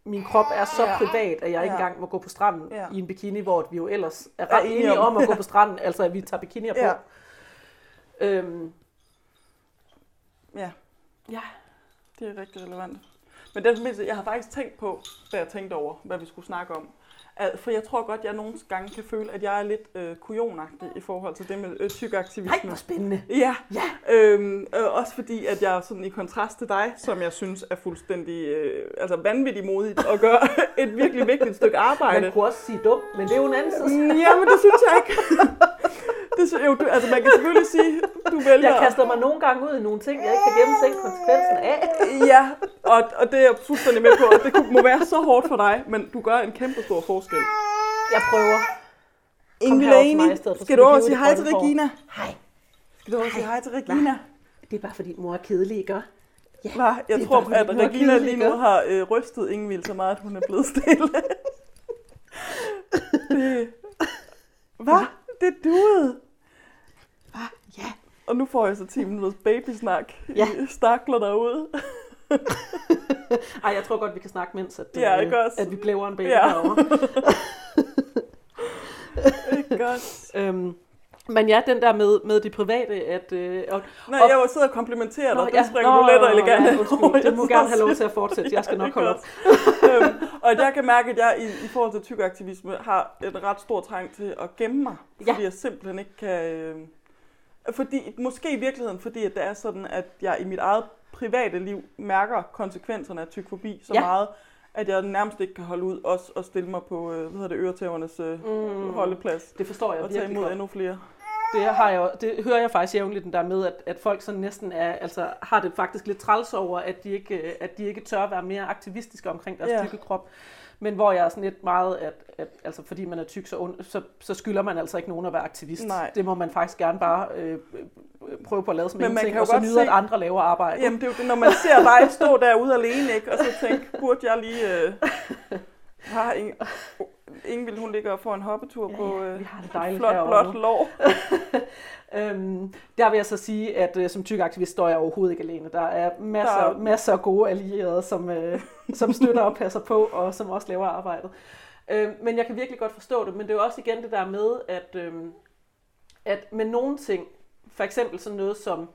min krop er så ja. privat, at jeg ikke ja. engang må gå på stranden ja. i en bikini, hvor vi jo ellers er ret ja, enige om at gå på stranden, altså at vi tager bikinier ja. på. Øhm. Ja. Ja. Det er rigtig relevant. Men den forbindelse, jeg har faktisk tænkt på, da jeg tænkte over, hvad vi skulle snakke om. For jeg tror godt, jeg nogle gange kan føle, at jeg er lidt øh, kujonagtig i forhold til det med øh, tyk-aktivisme. Ej, hvor spændende! Ja, ja. Øhm, øh, også fordi, at jeg sådan i kontrast til dig, som jeg synes er fuldstændig øh, altså vanvittigt modigt at gøre et virkelig vigtigt stykke arbejde. Man kunne også sige dum, men det er jo en anden side. Ja, men det synes jeg ikke. Det synes, jo, du, altså man kan selvfølgelig sige, du vælger... Jeg kaster mig nogle gange ud i nogle ting, jeg ikke kan gennemtænke konsekvensen af. Ja, og, og det er jeg fuldstændig med på, og det må være så hårdt for dig, men du gør en kæmpe stor forskel. Jeg prøver. Ingevild, skal du over og sige hej til Regina? Hej. Skal du over og sige hej til Regina? Det er bare fordi mor er kedelig, ikke? Ja, Hva? jeg tror, bare, at Regina lige nu har øh, rystet Ingevild så meget, at hun er blevet stille. det... Hvad? Det duede. Ah, ja. Og nu får jeg så ti minutters babysnak. Ja. I stakler derude. Ej, jeg tror godt, vi kan snakke mens, at, ja, øh, at vi blæver en baby ja. derovre. Ikke godt. Øhm, men ja, den der med, med de private, at... Øh, og, Nej, og, jeg var siddet og komplimenterer dig. Ja, det springer nå, du let og elegant. Ja, undskyld, det må jeg gerne have lov til at fortsætte. Jeg skal nok holde op. øhm, og jeg kan mærke, at jeg i, i forhold til tyk-aktivisme har en ret stor trang til at gemme mig. Ja. Fordi jeg simpelthen ikke kan... Øh, fordi, måske i virkeligheden, fordi at det er sådan, at jeg i mit eget private liv mærker konsekvenserne af tykfobi så ja. meget, at jeg nærmest ikke kan holde ud også og stille mig på hvad hedder det, øretævernes mm. holdeplads. Det forstår jeg og virkelig. Og tage imod endnu flere. Det, har jeg, det hører jeg faktisk jævnligt den der med, at, at folk sådan næsten er, altså, har det faktisk lidt træls over, at de ikke, at de ikke tør at være mere aktivistiske omkring deres ja. tykke krop. Men hvor jeg er sådan lidt meget, at, at altså, fordi man er tyk, så, und, så, så skylder man altså ikke nogen at være aktivist. Nej. Det må man faktisk gerne bare øh, prøve på at lade som en ting, og så nyde, se... at andre laver arbejde. Jamen det er jo det, når man ser dig stå derude alene, ikke? Og så tænke, burde jeg lige... Øh... Har ingen... Ingevild, hun ligger og får en hoppetur ja, på øh, et flot, blåt lår. øhm, der vil jeg så sige, at øh, som tykaktivist står jeg overhovedet ikke alene. Der er masser, der er... masser af gode allierede, som, øh, som støtter og passer på, og som også laver arbejdet. Øhm, men jeg kan virkelig godt forstå det, men det er jo også igen det der med, at, øhm, at med nogle ting, for eksempel sådan noget som,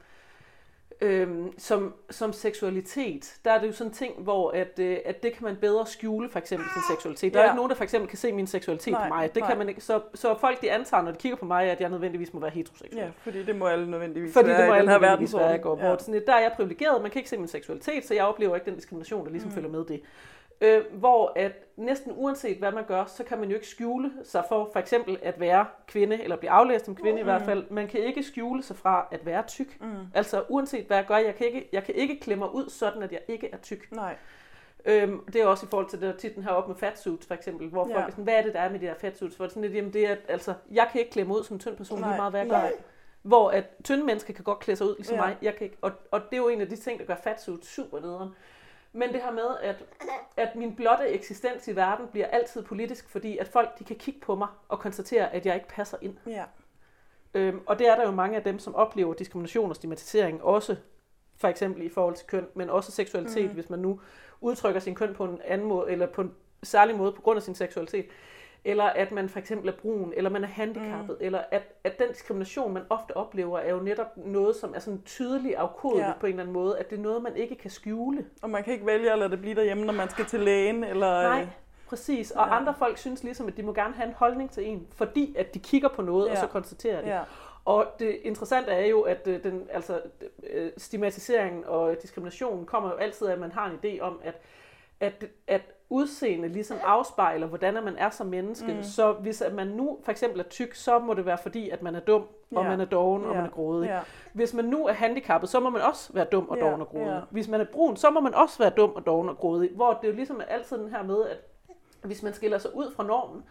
Øhm, som, som seksualitet, der er det jo sådan en ting, hvor at, øh, at det kan man bedre skjule, for eksempel sin seksualitet. Der er ja. ikke nogen, der for eksempel kan se min seksualitet nej, på mig. Det nej. kan man ikke. Så, så folk, de antager, når de kigger på mig, at jeg nødvendigvis må være heteroseksuel. Ja, fordi det må alle nødvendigvis fordi være det må i alle den her verdensorden. Ja. Sådan, der er jeg privilegeret, man kan ikke se min seksualitet, så jeg oplever ikke den diskrimination, der ligesom mm. følger med det. Øh, hvor at næsten uanset hvad man gør, så kan man jo ikke skjule sig for for eksempel at være kvinde, eller blive aflæst som kvinde mm. i hvert fald. Man kan ikke skjule sig fra at være tyk. Mm. Altså uanset hvad jeg gør, jeg kan ikke, jeg kan ikke klemme mig ud sådan, at jeg ikke er tyk. Nej. Øhm, det er også i forhold til det, tit den her op med fatsuits for eksempel, hvor folk ja. er sådan, hvad er det der er med de der fatsuits? Hvor det sådan lidt, jamen det er, altså, jeg kan ikke klemme ud som en tynd person, lige meget hvad jeg gør. Nej. Hvor at tynde mennesker kan godt klæde sig ud, ligesom ja. mig. Jeg kan ikke, og, og det er jo en af de ting, der gør fatsuits super nederen. Men det her med, at, at min blotte eksistens i verden bliver altid politisk, fordi at folk de kan kigge på mig og konstatere, at jeg ikke passer ind. Ja. Øhm, og det er der jo mange af dem, som oplever diskrimination og stigmatisering, også for eksempel i forhold til køn, men også seksualitet, mm-hmm. hvis man nu udtrykker sin køn på en anden måde, eller på en særlig måde på grund af sin seksualitet. Eller at man for eksempel er brun, eller man er handicappet, mm. eller at, at den diskrimination, man ofte oplever, er jo netop noget, som er sådan tydeligt afkodeligt ja. på en eller anden måde, at det er noget, man ikke kan skjule. Og man kan ikke vælge at lade det blive derhjemme, når man skal til lægen, eller... Nej, præcis. Og ja. andre folk synes ligesom, at de må gerne have en holdning til en, fordi at de kigger på noget, ja. og så konstaterer det. Ja. Og det interessante er jo, at den, altså, stigmatiseringen og diskriminationen kommer jo altid af, at man har en idé om, at At, at udseende ligesom afspejler, hvordan man er som menneske. Mm. Så hvis man nu for eksempel er tyk, så må det være fordi, at man er dum, og ja. man er doven, ja. og man er grådig. Ja. Hvis man nu er handicappet, så må man også være dum og ja. doven og grådig. Ja. Hvis man er brun, så må man også være dum og doven og grådig. Hvor det jo ligesom er altid den her med, at hvis man skiller sig ud fra normen,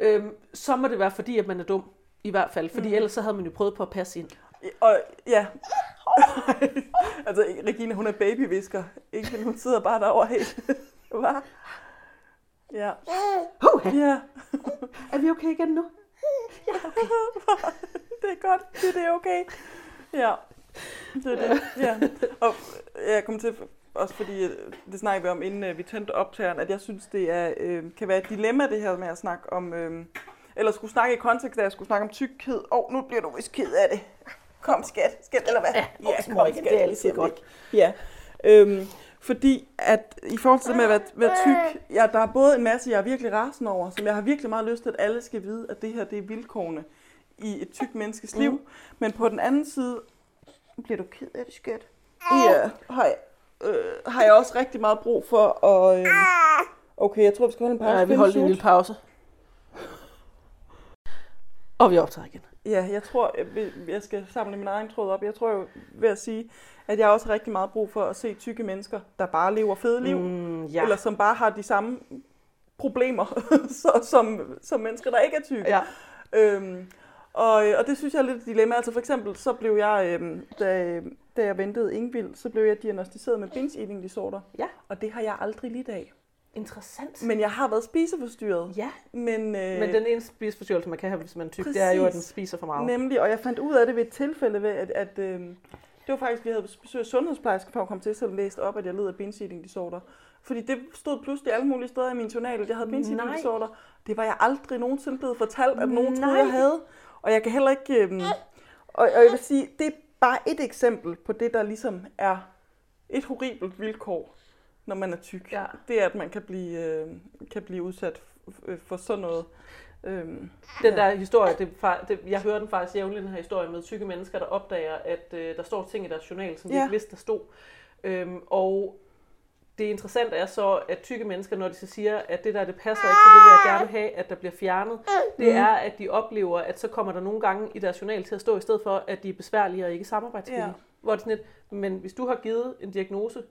øh, så må det være fordi, at man er dum, i hvert fald. Fordi mm. ellers så havde man jo prøvet på at passe ind. Og ja, altså Regina, hun er babyvisker, ikke? Men hun sidder bare derovre helt. Hvad? Ja. Uh, ja. Er vi okay igen nu? Ja, okay. Det er godt, det er okay. Ja, det er det. Ja. Og jeg kom til, også fordi det snakker vi om, inden vi tændte optageren, at jeg synes, det er, øh, kan være et dilemma, det her med at snakke om, øh, eller skulle snakke i kontekst, da jeg skulle snakke om tykkhed. Åh, oh, nu bliver du vist ked af det. Kom skat, skat eller hvad? Ja, ja kom, kom skat, det er altid godt. Ja. Øhm, fordi at i forhold til det med at være, være tyk, ja, der er både en masse, jeg er virkelig rasende over, som jeg har virkelig meget lyst til, at alle skal vide, at det her, det er vilkårene i et tyk menneskes liv. Mm. Men på den anden side, bliver du ked af det, skat? Ja, har jeg, øh, har jeg også rigtig meget brug for at... Øh, okay, jeg tror, vi skal holde en pause. Nej, vi holder en lille pause. Og vi optager igen. Ja, jeg tror, jeg skal samle min egen tråd op. Jeg tror jo ved at sige, at jeg har også rigtig meget brug for at se tykke mennesker, der bare lever fede liv. Mm, ja. Eller som bare har de samme problemer, så, som, som mennesker, der ikke er tykke. Ja. Øhm, og, og det synes jeg er lidt et dilemma. Altså for eksempel, så blev jeg, øhm, da, da jeg ventede Ingevild, så blev jeg diagnosticeret med binge eating disorder. Ja. Og det har jeg aldrig lidt af. Interessant. Men jeg har været spiseforstyrret. Ja, men, øh... men den ene spiseforstyrrelse, man kan have, hvis man er tyk, det er jo, at den spiser for meget. Nemlig, og jeg fandt ud af det ved et tilfælde, ved, at, at øh... det var faktisk, vi havde besøg af sundhedsplejersker, for at komme til, så læste op, at jeg led af binge eating disorder. Fordi det stod pludselig alle mulige steder i min journal, at jeg havde binge eating disorder. Det var jeg aldrig nogensinde blevet fortalt, at nogen troede, jeg havde. Og jeg kan heller ikke... Øh... Og, og jeg vil sige, det er bare et eksempel på det, der ligesom er et horribelt vilkår, når man er tyk. Ja. Det er, at man kan blive, øh, kan blive udsat f- for sådan noget. Øhm, den ja. der historie, det, det, jeg hører den faktisk jævnligt, den her historie med tykke mennesker, der opdager, at øh, der står ting i deres journal, som de ja. ikke vidste, der stod. Øhm, og det interessante er så, at tykke mennesker, når de så siger, at det der, det passer ikke, så det vil jeg gerne have, at der bliver fjernet, det er, at de oplever, at så kommer der nogle gange i deres journal til at stå, i stedet for, at de er besværlige og ikke samarbejdsvillige. Ja. Hvor det er sådan lidt, men hvis du har givet en diagnose,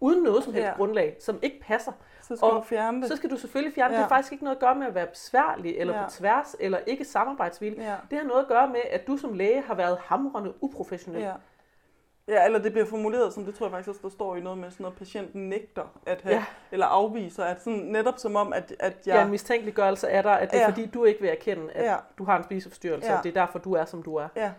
uden noget som helst ja. grundlag, som ikke passer. Så skal og du fjerne det. Så skal du selvfølgelig fjerne det. Ja. Det har faktisk ikke noget at gøre med at være besværlig, eller ja. på tværs, eller ikke samarbejdsvillig. Ja. Det har noget at gøre med, at du som læge har været hamrende uprofessionel. Ja. Ja, eller det bliver formuleret som, det tror jeg faktisk også, der står i noget med sådan noget, patienten nægter at have, ja. eller afviser, at sådan netop som om, at, at jeg... Ja, mistænkeliggørelse er der, at det er ja. fordi, du ikke vil erkende, at ja. du har en spiseforstyrrelse, ja. og det er derfor, du er, som du er. Ja.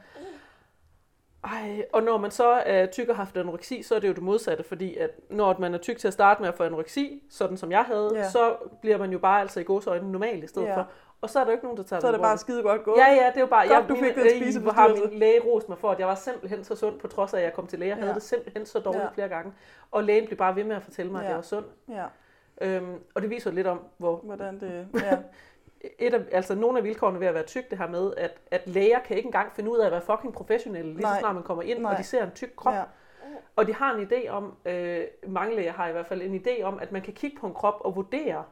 Ej, og når man så er tyk og har haft anoreksi, så er det jo det modsatte, fordi at når man er tyk til at starte med at få anoreksi, sådan som jeg havde, ja. så bliver man jo bare altså i gåseøjne normal i stedet ja. for. Og så er der jo ikke nogen, der tager det. Så er det bare skide godt gået. Ja, ja, det er jo bare, godt, jeg, du fik min, den jeg har min læge rost mig for, at jeg var simpelthen så sund, på trods af, at jeg kom til læge. Jeg havde ja. det simpelthen så dårligt ja. flere gange. Og lægen blev bare ved med at fortælle mig, ja. at jeg var sund. Ja. Øhm, og det viser jo lidt om, hvor... hvordan det... Ja. Et af, altså nogle af vilkårene ved at være tyk, det her med, at, at læger kan ikke engang finde ud af at være fucking professionelle, lige så snart man kommer ind, nej. og de ser en tyk krop. Ja. Og de har en idé om, øh, mange læger har i hvert fald en idé om, at man kan kigge på en krop og vurdere,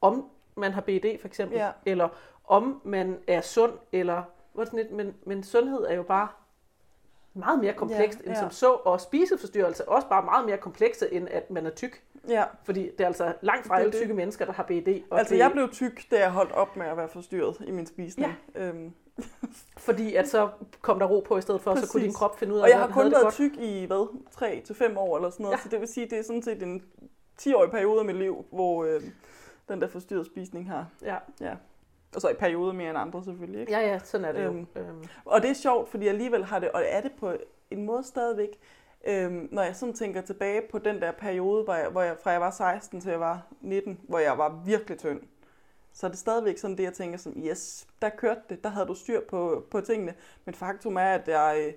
om man har B E D for eksempel, ja. eller om man er sund, eller hvad sådan lidt, men, men sundhed er jo bare meget mere komplekst, ja, end ja. som så, og spiseforstyrrelse også bare meget mere komplekse, end at man er tyk. Ja. Fordi det er altså langt fra alle tykke mennesker, der har B E D. Altså det... jeg blev tyk, da jeg holdt op med at være forstyrret i min spisning. Ja. Øhm. Fordi at så kom der ro på i stedet for, præcis. så kunne din krop finde ud af, og jeg har kun været tyk i, hvad, tre til fem år eller sådan noget, ja. så det vil sige, det er sådan set en ti-årig periode af mit liv, hvor øh, den der forstyrret spisning har. Ja. Ja. Og så i perioder mere end andre selvfølgelig, ikke? Ja, ja, sådan er det øhm. jo. Øhm. Og det er sjovt, fordi alligevel har det, og er det på en måde stadigvæk, Øhm, når jeg sådan tænker tilbage på den der periode, hvor jeg, hvor jeg, fra jeg var seksten til jeg var nitten, hvor jeg var virkelig tynd, så er det stadigvæk sådan det, jeg tænker som, yes, der kørte det, der havde du styr på, på tingene. Men faktum er, at jeg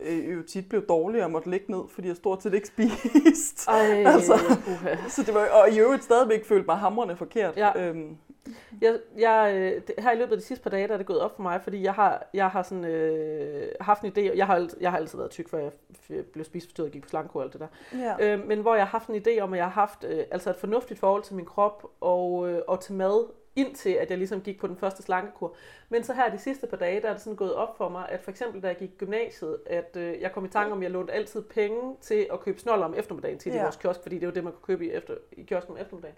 øh, jo tit blev dårlig og måtte ligge ned, fordi jeg stort set ikke spiste. Ej, altså, uh-huh. så det var, og i øvrigt stadigvæk følte mig hamrende forkert. Ja. Øhm. Jeg, jeg, her i løbet af de sidste par dage, der er det gået op for mig, fordi jeg har, jeg har sådan, øh, haft en idé, jeg har, jeg har altid været tyk, før jeg blev spiseforstyrret og gik på slankekur og alt det der, ja. øh, men hvor jeg har haft en idé om, at jeg har haft øh, altså et fornuftigt forhold til min krop og, øh, og til mad, indtil at jeg ligesom gik på den første slankekur. Men så her de sidste par dage, der er det sådan gået op for mig, at for eksempel da jeg gik i gymnasiet, at øh, jeg kom i tanke om, at jeg lånte altid penge til at købe snoller om eftermiddagen til ja. i vores kiosk, fordi det var det, man kunne købe i, efter, i kiosken om eftermiddagen.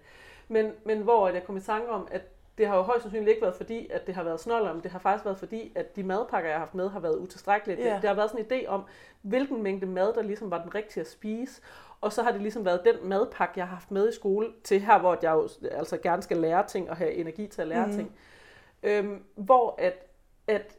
Men, men hvor jeg kom i tanke om, at det har jo højst sandsynligt ikke været fordi, at det har været snoller, men det har faktisk været fordi, at de madpakker, jeg har haft med, har været utilstrækkelige. Yeah. Det, det har været sådan en idé om, hvilken mængde mad, der ligesom var den rigtige at spise. Og så har det ligesom været den madpakke, jeg har haft med i skole, til her, hvor jeg jo altså gerne skal lære ting og have energi til at lære mm-hmm. ting. Øhm, hvor at, at,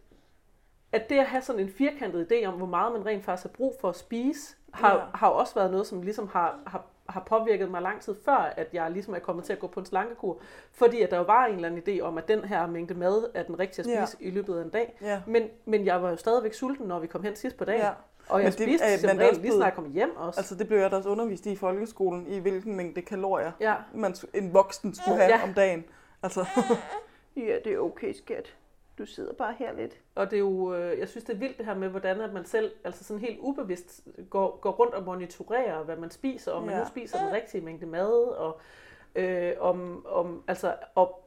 at det at have sådan en firkantet idé om, hvor meget man rent faktisk har brug for at spise, har, yeah. har også været noget, som ligesom har... har har påvirket mig lang tid før, at jeg ligesom er kommet til at gå på en slankekur, fordi at der jo var en eller anden idé om, at den her mængde mad er den rigtige at spise ja. i løbet af en dag. Ja. Men, men jeg var jo stadigvæk sulten, når vi kom hen sidst på dagen, ja. og jeg men spiste det, simpelthen blevet, lige snart jeg kom hjem også. Altså det blev jeg da også undervist i i folkeskolen, i hvilken mængde kalorier ja. man, en voksen skulle have ja. om dagen. Altså. Ja, det er okay, skat. Du sidder bare her lidt. Og det er jo, jeg synes det er vildt det her med, hvordan at man selv altså sådan helt ubevidst går, går rundt og monitorerer, hvad man spiser, om ja. man nu spiser den rigtige mængde mad, og, øh, om, om, altså, og,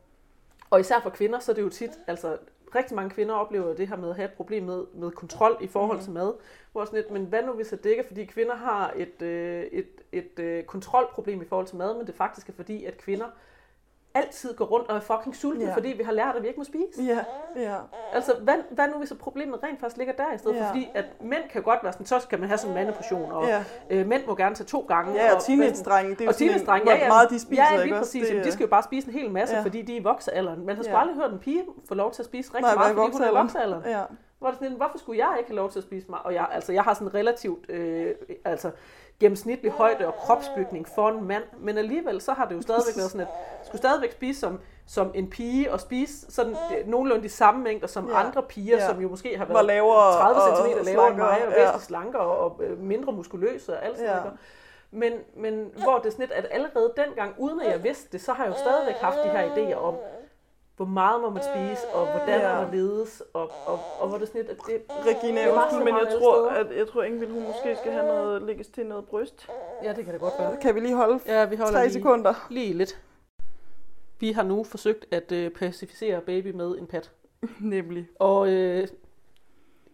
og især for kvinder, så er det jo tit, altså rigtig mange kvinder oplever det her med at have et problem med, med kontrol i forhold mm-hmm. til mad, hvor sådan lidt, men hvad nu hvis det ikke er, fordi kvinder har et, øh, et, et øh, kontrolproblem i forhold til mad, men det faktisk er fordi, at kvinder altid går rundt og er fucking sulten, yeah. fordi vi har lært, at vi ikke må spise. Yeah. Yeah. Altså, hvad, hvad nu hvis problemet rent faktisk ligger der i stedet? Yeah. For, fordi at mænd kan godt være sådan, så skal man have sådan en mandeportion, og yeah. øh, mænd må gerne tage to gange. Yeah, og, og teenage-drenge, det er jo sådan, hvor ja, ja, meget de spiser. Ja, lige præcis. Det, ja. De skal jo bare spise en hel masse, yeah. fordi de er i voksealderen. Man har sgu yeah. aldrig hørt en pige få lov til at spise rigtig Nej, meget, fordi hun er i voksealderen. Ja. Hvor sådan, hvorfor skulle jeg ikke have lov til at spise mig? Og jeg, altså, jeg har sådan relativt øh, altså, gennemsnitlig højde og kropsbygning for en mand, men alligevel så har det jo stadigvæk været sådan, at jeg skulle stadigvæk spise som, som en pige, og spise sådan nogenlunde de samme mængder som ja. andre piger, ja. som jo måske har været lavere, tredive centimeter lavere end mig, og væsentligt slankere og mindre muskuløse og alt sådan noget. Ja. Men, men hvor det er sådan, at allerede dengang, uden at jeg vidste det, så har jeg jo stadigvæk haft de her idéer om, hvor meget må man spise, og hvordan ja. må man ledes, og, og, og hvor det sådan lidt, at det... Regina, det er men jeg tror, at jeg tror Ingevild, hun måske skal have noget, lægges til noget bryst. Ja, det kan det godt være. Kan vi lige holde ja, vi holder tre lige, sekunder? Lige lidt. Vi har nu forsøgt at øh, pacificere baby med en pat. Nemlig. Og øh,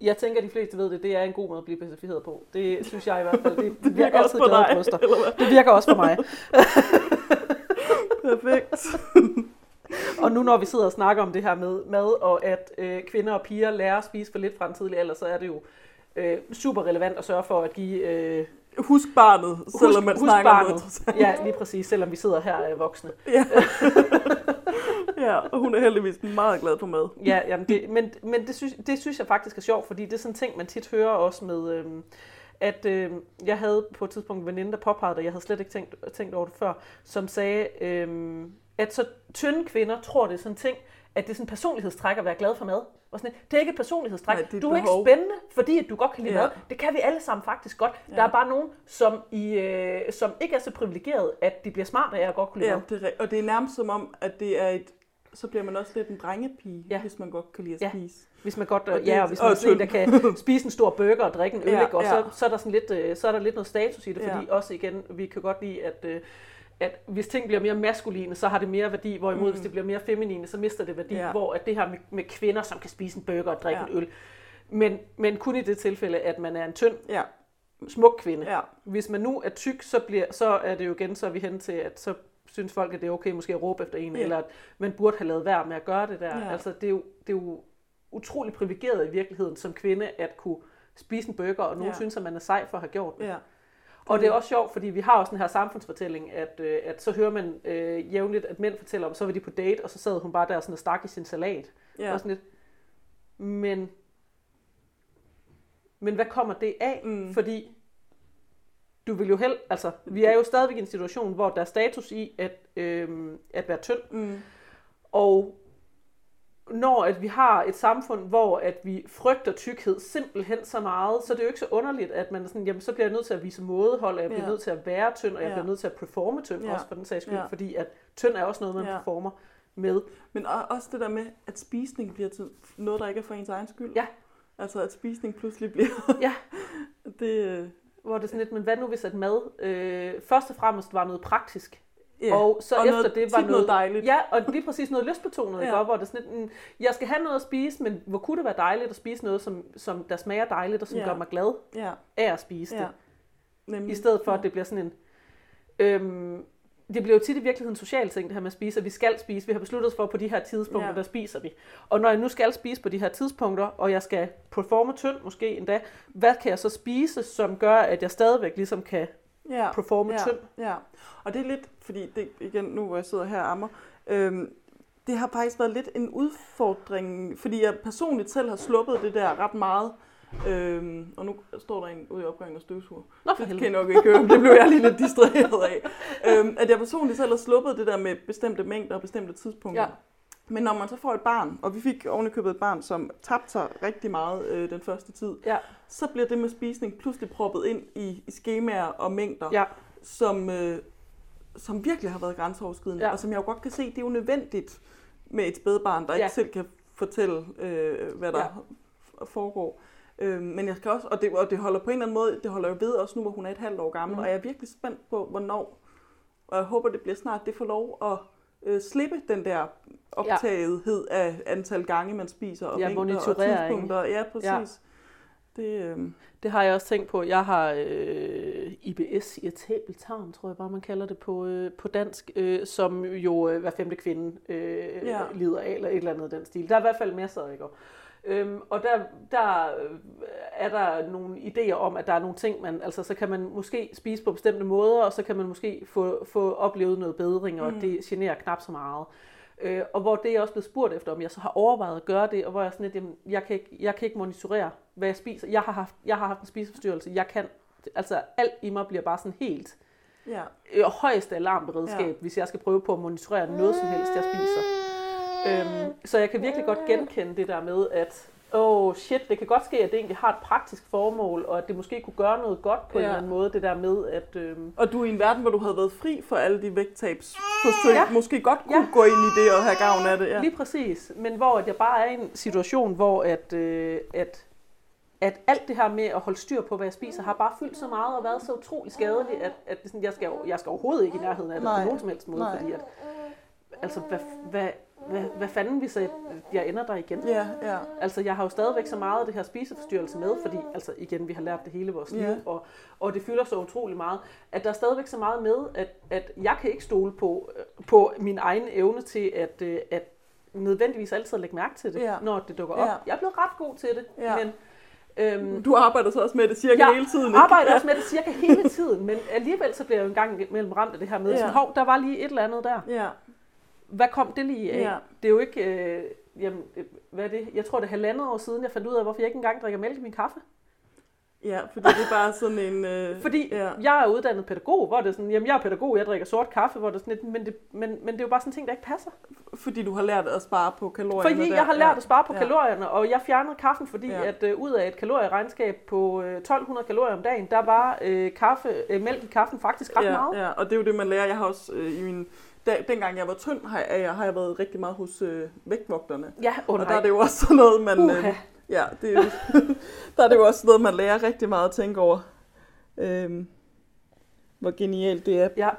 jeg tænker, at de fleste ved det, det er en god måde at blive pacificeret på. Det synes jeg i hvert fald. Det, det virker altid glade bryster. Det virker også for mig. Perfekt. Og nu når vi sidder og snakker om det her med mad, og at øh, kvinder og piger lærer at spise for lidt fra en tidlig alder, så er det jo øh, super relevant at sørge for at give... Øh, husk barnet, husk, selvom man snakker barnet. Om det. Ja, lige præcis, selvom vi sidder her øh, voksne. Ja. Ja, og hun er heldigvis meget glad for mad. Ja, jamen det, men, men det, synes, det synes jeg faktisk er sjovt, fordi det er sådan en ting, man tit hører også med... Øh, at øh, jeg havde på et tidspunkt en veninde, der påpegede, og jeg havde slet ikke tænkt, tænkt over det før, som sagde... Øh, at så tynde kvinder tror, det er sådan en ting, at det er sådan en personlighedstræk at være glad for mad. Og sådan, det er ikke et personlighedstræk. Nej, det er du er behov. Ikke spændende, fordi du godt kan lide ja. mad. Det kan vi alle sammen faktisk godt. Ja. Der er bare nogen, som, i, øh, som ikke er så privilegeret, at de bliver smarte af at godt kan lide ja, mad. Det er, og det er nærmest som om, at det er et... Så bliver man også lidt en drengepige, ja. hvis man godt kan lide at ja. spise. Hvis man godt, og det, ja, og hvis man og sådan, der kan spise en stor burger og drikke en øl, ja, ja. og så, så, er der sådan lidt, så er der lidt noget status i det, fordi ja. også igen, vi kan godt lide, at... Øh, at hvis ting bliver mere maskuline, så har det mere værdi, hvorimod mm. hvis det bliver mere feminine, så mister det værdi, ja. hvor at det her med, med kvinder, som kan spise en burger og drikke ja. en øl, men, men kun i det tilfælde, at man er en tynd, ja. smuk kvinde. Ja. Hvis man nu er tyk, så, bliver, så er det jo igen, så er vi hen til, at så synes folk, at det er okay måske at råbe efter en, ja. eller at man burde have lavet værd med at gøre det der. Ja. Altså, det er jo, det er jo utrolig privilegeret i virkeligheden som kvinde, at kunne spise en burger, og nogen ja. synes, at man er sej for at have gjort det. Ja. Og det er også sjovt, fordi vi har også den her samfundsfortælling, at, øh, at så hører man øh, jævnligt, at mænd fortæller om, så var de på date, og så sad hun bare der sådan og stak i sin salat. Ja. Og sådan lidt. Men, men hvad kommer det af? Mm. Fordi du vil jo hel, altså, vi er jo stadigvæk i en situation, hvor der er status i at, øh, at være tynd. Mm. Og når at vi har et samfund, hvor at vi frygter tykkhed simpelthen så meget, så det er jo ikke så underligt, at man er sådan, jamen så bliver jeg nødt til at vise mådehold, og jeg bliver ja. nødt til at være tynd, og jeg ja. bliver nødt til at performe tynd, ja. også for den sags skyld, ja. fordi at tynd er også noget, man ja. performer med. Men også det der med, at spisning bliver til noget, der ikke er for ens egen skyld. Ja. Altså at spisning pludselig bliver... ja. det, hvor det er sådan lidt, men hvad nu hvis at mad øh, først og fremmest var noget praktisk? Yeah. Og så og efter noget, det var noget, noget dejligt. Ja, og lige præcis noget lystbetonet, ja. Ikke? Hvor det sådan en, jeg skal have noget at spise, men hvor kunne det være dejligt at spise noget, som, som der smager dejligt, og som ja. Gør mig glad ja. Af at spise ja. Det. Nemlig. I stedet for, ja. At det bliver sådan en... Øhm, det bliver jo tit i virkeligheden en social ting, det her med at spise, at vi skal spise. Vi har besluttet os for, på de her tidspunkter, ja. Der spiser vi. Og når jeg nu skal spise på de her tidspunkter, og jeg skal performe tynd måske endda, hvad kan jeg så spise, som gør, at jeg stadigvæk ligesom kan... Ja, performe ja, tynd. Ja, og det er lidt, fordi det igen nu hvor jeg sidder her og ammer, øhm, det har faktisk været lidt en udfordring, fordi jeg personligt selv har sluppet det der ret meget, øhm, og nu står der en ude i opgangen og støvsuger. Nå, for helvede. Det kan jeg nok ikke høre, det blev jeg lige lidt distraheret af. Øhm, at jeg personligt selv har sluppet det der med bestemte mængder og bestemte tidspunkter. Ja. Men når man så får et barn, og vi fik ovenikøbet et barn, som tabte sig rigtig meget øh, den første tid, ja. Så bliver det med spisning pludselig proppet ind i, i skemaer og mængder, ja. som, øh, som virkelig har været grænseoverskridende, ja. Og som jeg jo godt kan se, det er jo nødvendigt med et spædbarn, der ja. Ikke selv kan fortælle, øh, hvad der ja. Foregår. Øh, men jeg skal også, og det, og det holder på en eller anden måde, det holder jo ved også nu, hvor hun er et halvt år gammel, mm. og jeg er virkelig spændt på, hvornår, og jeg håber, det bliver snart, det får lov at øh, slippe den der optagethed ja. Af antal gange, man spiser, og ja, mængder og tidspunkter. Ja, præcis. Ja. Det, øh... det har jeg også tænkt på. Jeg har øh, I B S, irritabel tarm, tror jeg bare, man kalder det på, øh, på dansk, øh, som jo øh, hver femte kvinde øh, ja. Lider af, eller et eller andet den stil. Der er i hvert fald masser af, ikke? Øhm, og der, der er der nogle idéer om, at der er nogle ting, man, altså så kan man måske spise på bestemte måder, og så kan man måske få, få oplevet noget bedring, og mm. det generer knap så meget. Øh, og hvor det er også blevet spurgt efter, om jeg så har overvejet at gøre det, og hvor jeg sådan lidt, jamen, jeg, kan ikke, jeg kan ikke monitorere, hvad jeg spiser. Jeg har haft, jeg har haft en spiseforstyrrelse, jeg kan, altså alt i mig bliver bare sådan helt ja. øh, højeste alarmberedskab, ja. Hvis jeg skal prøve på at monitorere noget som helst, jeg spiser. Øhm, så jeg kan virkelig godt genkende det der med, at åh oh, shit, det kan godt ske, at det egentlig har et praktisk formål, og at det måske kunne gøre noget godt på ja. En eller anden måde, det der med, at... Øhm... Og du i en verden, hvor du havde været fri for alle de vægttabsforsøg, ja. Måske godt kunne ja. Gå ind i det og have gavn af det. Ja. Lige præcis, men hvor at jeg bare er i en situation, hvor at, øh, at, at alt det her med at holde styr på, hvad jeg spiser, har bare fyldt så meget og været så utrolig skadeligt, at, at sådan, jeg, skal, jeg skal overhovedet ikke i nærheden af det Nej. På nogen som helst måde, Nej. Fordi at... Altså, hvad... hvad Hvad, hvad fanden hvis jeg, jeg ender der igen? Ja, ja. Altså, jeg har jo stadigvæk så meget af det her spiseforstyrrelse med, fordi altså, igen, vi har lært det hele vores liv, ja. og, og det fylder så utrolig meget, at der er stadigvæk så meget med, at, at jeg kan ikke stole på, på min egen evne til at, at nødvendigvis altid lægge mærke til det, ja. Når det dukker op. Ja. Jeg er blevet ret god til det, ja. Men... Øhm, du arbejder så også med det cirka ja, hele tiden, ikke? Jeg arbejder også med det cirka hele tiden, men alligevel så bliver jeg jo en gang imellem ramt af det her med, ja. Sådan, hov, der var lige et eller andet der. Ja. Hvad kom det lige af? Ja. Det er jo ikke... Øh, jamen, hvad er det? Jeg tror, det er halvandet år siden, jeg fandt ud af, hvorfor jeg ikke engang drikker mælk i min kaffe. Ja, fordi det er bare sådan en... Øh, fordi ja. Jeg er uddannet pædagog, hvor det er sådan... Jamen, jeg er pædagog, jeg drikker sort kaffe, hvor det er sådan et, men, det, men, men det er jo bare sådan en ting, der ikke passer. Fordi du har lært at spare på kalorierne. Fordi der. Jeg har lært ja. At spare på ja. Kalorierne, og jeg fjernede kaffen, fordi ja. At øh, ud af et kalorieregnskab på øh, tolv hundrede kalorier om dagen, der var øh, kaffe, øh, mælk i kaffen faktisk ret ja, meget. Ja, og det er jo det, man lærer. Jeg har også øh, i min... Da, dengang jeg var tynd, har jeg, har jeg været rigtig meget hos øh, vægtvogterne. Ja, oh og der er det jo også sådan noget, man... Uh-huh. Øh, ja, det er, der er det jo også noget, man lærer rigtig meget at tænke over. Øhm, hvor genialt det er. Ja,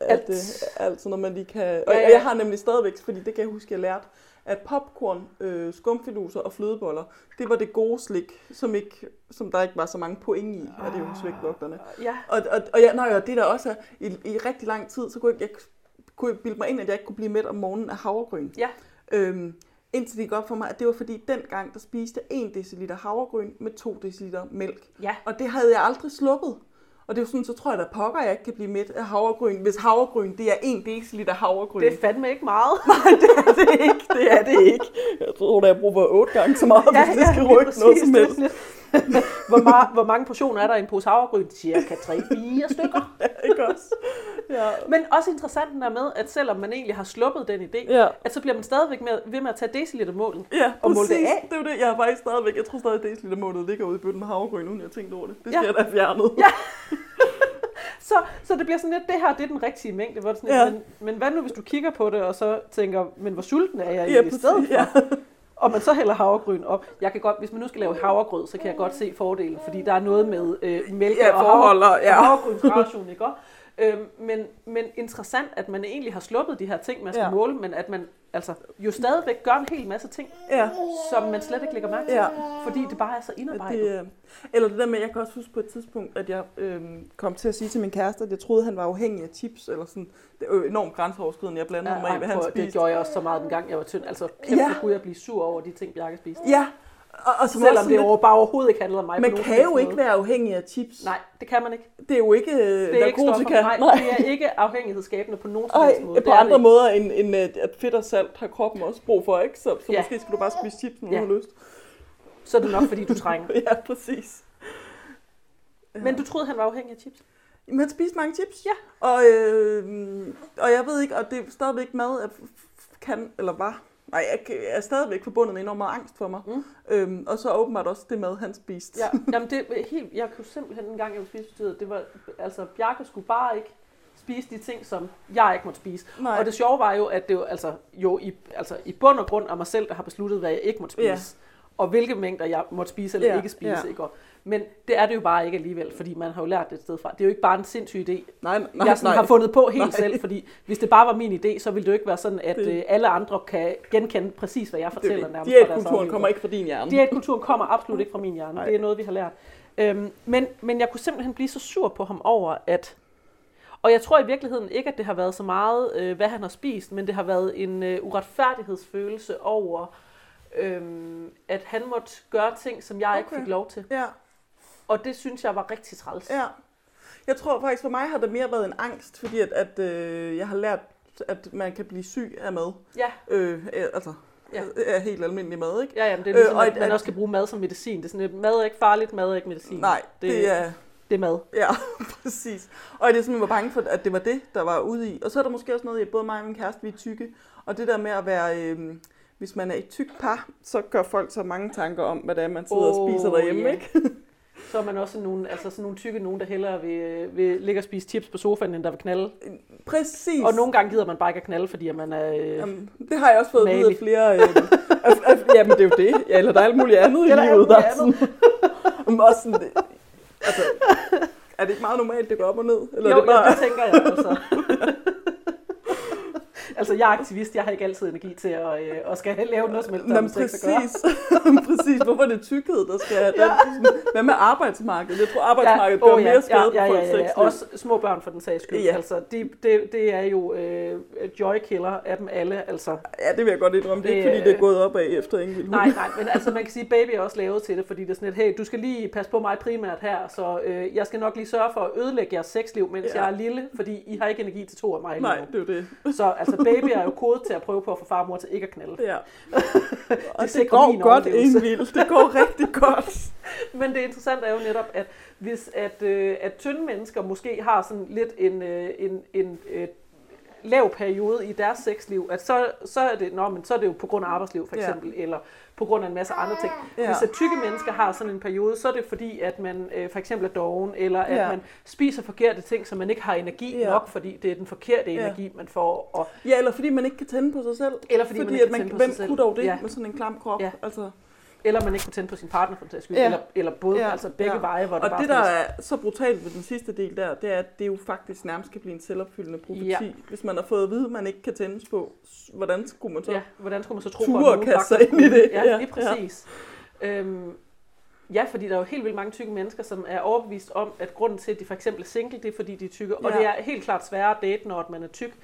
alt. At, øh, alt sådan noget, man lige kan... Ja, ja. Og jeg har nemlig stadigvæk, fordi det kan jeg huske, jeg lærte, at popcorn, øh, skumfiduser og flødeboller, det var det gode slik, som, ikke, som der ikke var så mange point i, og det er jo hos vægtvogterne. Ja. Og, og, og ja, nej, det der også er, i, i rigtig lang tid, så kunne jeg ikke... kunne jeg bilde mig ind, at jeg ikke kunne blive mæt om morgenen af havregryn. Ja. Øhm, indtil det gik op for mig, at det var fordi, dengang der spiste en deciliter havregryn med to deciliter mælk. Ja. Og det havde jeg aldrig sluppet. Og det er sådan, så tror jeg, der pokker, jeg ikke kan blive mæt af havregryn, hvis havregryn, det er en deciliter havregryn. Det er fandme ikke meget. Nej, det er det ikke. Det er det ikke. Jeg tror, at jeg bruger otte gange så meget, ja, hvis det ja, skal rykke noget som helst. Hvor, meget, hvor mange portioner er der i en pose havregryn? Cirka tre fire stykker. Ja, ikke også? Ja. Men også interessant den der med, at selvom man egentlig har sluppet den idé, ja. At så bliver man stadigvæk med, ved med at tage decilitermålet ja, og måle det af. Det er det. Jeg er faktisk stadigvæk, jeg tror stadig, at decilitermålet ligger ude i bøtten med havregryn, uden jeg tænkte over det. Det skal ja. Jeg da fjernet. Ja. Så, så det bliver sådan lidt, det her det er den rigtige mængde. Hvor det sådan ja. Lidt, men, men hvad nu, hvis du kigger på det, og så tænker, men hvor sulten er jeg ja, i stedet for? Ja. Og man så hælder havregryn op. Jeg kan godt, hvis man nu skal lave havregrød, så kan jeg godt se fordelen, fordi der er noget med øh, mælk ja, og havregrynsration, ikke også? Øhm, men, men interessant, at man egentlig har sluppet de her ting, man skal ja. måle, men at man altså, jo stadigvæk gør en hel masse ting, ja. som man slet ikke lægger mærke til, ja. fordi det bare er så indarbejdet. Det, eller det der med, jeg kan også huske på et tidspunkt, at jeg øhm, kom til at sige til min kæreste, at jeg troede, han var afhængig af chips, eller sådan. Det er jo enormt grænseoverskridende, jeg blandede ja, mig i, hvad han spiste. Det gjorde jeg også så meget den gang, jeg var tynd. Altså, kæmpe ja. kunne jeg blive sur over de ting, Bjarke spiste. Ja. Og, og selvom det lidt, bare overhovedet ikke handler om mig. Man på kan jo ikke være afhængig af chips. Nej, det kan man ikke. Det er jo ikke narkotika. Nej, det er ikke afhængighedsskabende på nogen slags måde. På andre måder end, end at fedt og salt har kroppen også brug for, ikke? Så, så ja. måske skal du bare spise chips, når ja. du har lyst. Så er det nok, fordi du trænger. Ja, præcis. Men du troede, han var afhængig af chips? Jamen, han spiste mange chips. Ja. Og, øh, og jeg ved ikke, og det er stadigvæk mad, at kan eller var. Nej, jeg er stadigvæk forbundet med enormt meget angst for mig. Mm. Øhm, og så åbenbart også det mad, han spiste. Ja, jamen det helt, jeg kunne simpelthen en gang, jeg spiste det, det var, altså Bjarke skulle bare ikke spise de ting, som jeg ikke måtte spise. Nej. Og det sjove var jo, at det jo, altså, jo i, altså, i bund og grund af mig selv, der har besluttet, hvad jeg ikke måtte spise. Yeah. Og hvilke mængder jeg måtte spise eller yeah. ikke spise. Yeah. Ikke? Men det er det jo bare ikke alligevel, fordi man har jo lært det et sted fra. Det er jo ikke bare en sindssyg idé, nej, nej, jeg sådan nej, har fundet på helt nej. selv, fordi hvis det bare var min idé, så ville det jo ikke være sådan, at det. alle andre kan genkende præcis, hvad jeg fortæller nærmest. Diætkulturen kommer ikke fra din hjerne. Diætkulturen kommer absolut ikke fra min hjerne. Nej. Det er noget, vi har lært. Øhm, men, men jeg kunne simpelthen blive så sur på ham over, at... Og jeg tror i virkeligheden ikke, at det har været så meget, øh, hvad han har spist, men det har været en øh, uretfærdighedsfølelse over, øh, at han måtte gøre ting, som jeg okay. ikke fik lov til. Ja. Og det synes jeg var rigtig træls. Ja. Jeg tror faktisk, for mig har det mere været en angst, fordi at, at øh, jeg har lært, at man kan blive syg af mad. Ja. Øh, altså, ja. af helt almindelig mad, ikke? Ja, jamen, det er ligesom, øh, og at, at man også kan bruge mad som medicin. Det er sådan, at mad er ikke farligt, mad er ikke medicin. Nej, det, det er... Det er mad. Ja, præcis. Og det er sådan, at jeg var bange for, at det var det, der var ude i. Og så er der måske også noget i, både mig og min kæreste, vi er tykke. Og det der med at være... Øh, hvis man er et tyk par, så gør folk så mange tanker om, hvad det er, man sidder oh, og spiser derhjemme, yeah. ikke? Så er man også nogle, altså sådan nogle tykke nogen, der hellere vil, vil ligge og spise chips på sofaen, end der vil knalde. Præcis. Og nogle gange gider man bare ikke at knalde, fordi man er øh, jamen, det har jeg også fået videre flere. Øh, af, af, jamen, det er jo det. Ja, eller der er alt muligt andet i livet. Der er sådan, um, også sådan det. Altså, er det ikke meget normalt, det går op og ned? Eller jo, det, bare... ja, det tænker jeg altså. Altså, jeg er aktivist, jeg har ikke altid energi til at øh, og skal lave noget, som helst, der præcis. Præcis, hvorfor er det tykkhed, der skal have ja. den? Hvad med arbejdsmarkedet? Jeg tror, arbejdsmarkedet ja. oh, gør ja. mere skade ja, ja, på ja, ja, ja. folks også små børn for den sags skyld. Ja. Altså, det de, de er jo øh, joy-killer af dem alle. Altså. Ja, det vil jeg godt indrømme. Det er ikke, fordi det er gået op af efter Ingevild. Nej, nej, men altså, man kan sige, at baby er også lavet til det, fordi det er sådan et, hey, du skal lige passe på mig primært her, så øh, jeg skal nok lige sørge for at ødelægge jeres sexliv, mens ja. jeg er lille, fordi I har ikke energi til to af mig. Nej, det er det. Så altså, baby er jo kodet til at prøve på at få far og mor til ikke at knalde. Ja. det, det, det går godt, Ingevild. Det går rigtig godt. Men det interessante er jo netop, at hvis at, øh, at tynde mennesker måske har sådan lidt en, øh, en, en øh, lav periode i deres sexliv, at så, så, er det, nå, men så er det jo på grund af arbejdsliv for eksempel, ja. eller på grund af en masse andre ting. Ja. Hvis at tykke mennesker har sådan en periode, så er det fordi, at man øh, for eksempel er doven, eller at ja. man spiser forkerte ting, så man ikke har energi ja. nok, fordi det er den forkerte ja. energi, man får. Og... Ja, eller fordi man ikke kan tænde på sig selv. Eller fordi, fordi man ikke kan tænde på sig selv. Hvem kunne dog det ja. med sådan en klam krop? Ja. Altså... Eller man ikke kunne tænde på sin partner, for den sags skyld, ja. eller, eller både, ja. altså begge ja. veje, hvor det og bare... Og det, der er så brutalt ved den sidste del der, det er, at det jo faktisk nærmest kan blive en selvopfyldende profeti. Ja. Hvis man har fået at vide, at man ikke kan tændes på, hvordan skulle man så... Ja, hvordan skulle man så tro på, at nogen kaste sig ind i det? Ja, ja. Lige præcis. Ja. Øhm, ja, fordi der er jo helt vildt mange tykke mennesker, som er overbevist om, at grunden til, at de for eksempel er single, det er, fordi de er tykke. Ja. Og det er helt klart sværere at date, når man er tyk.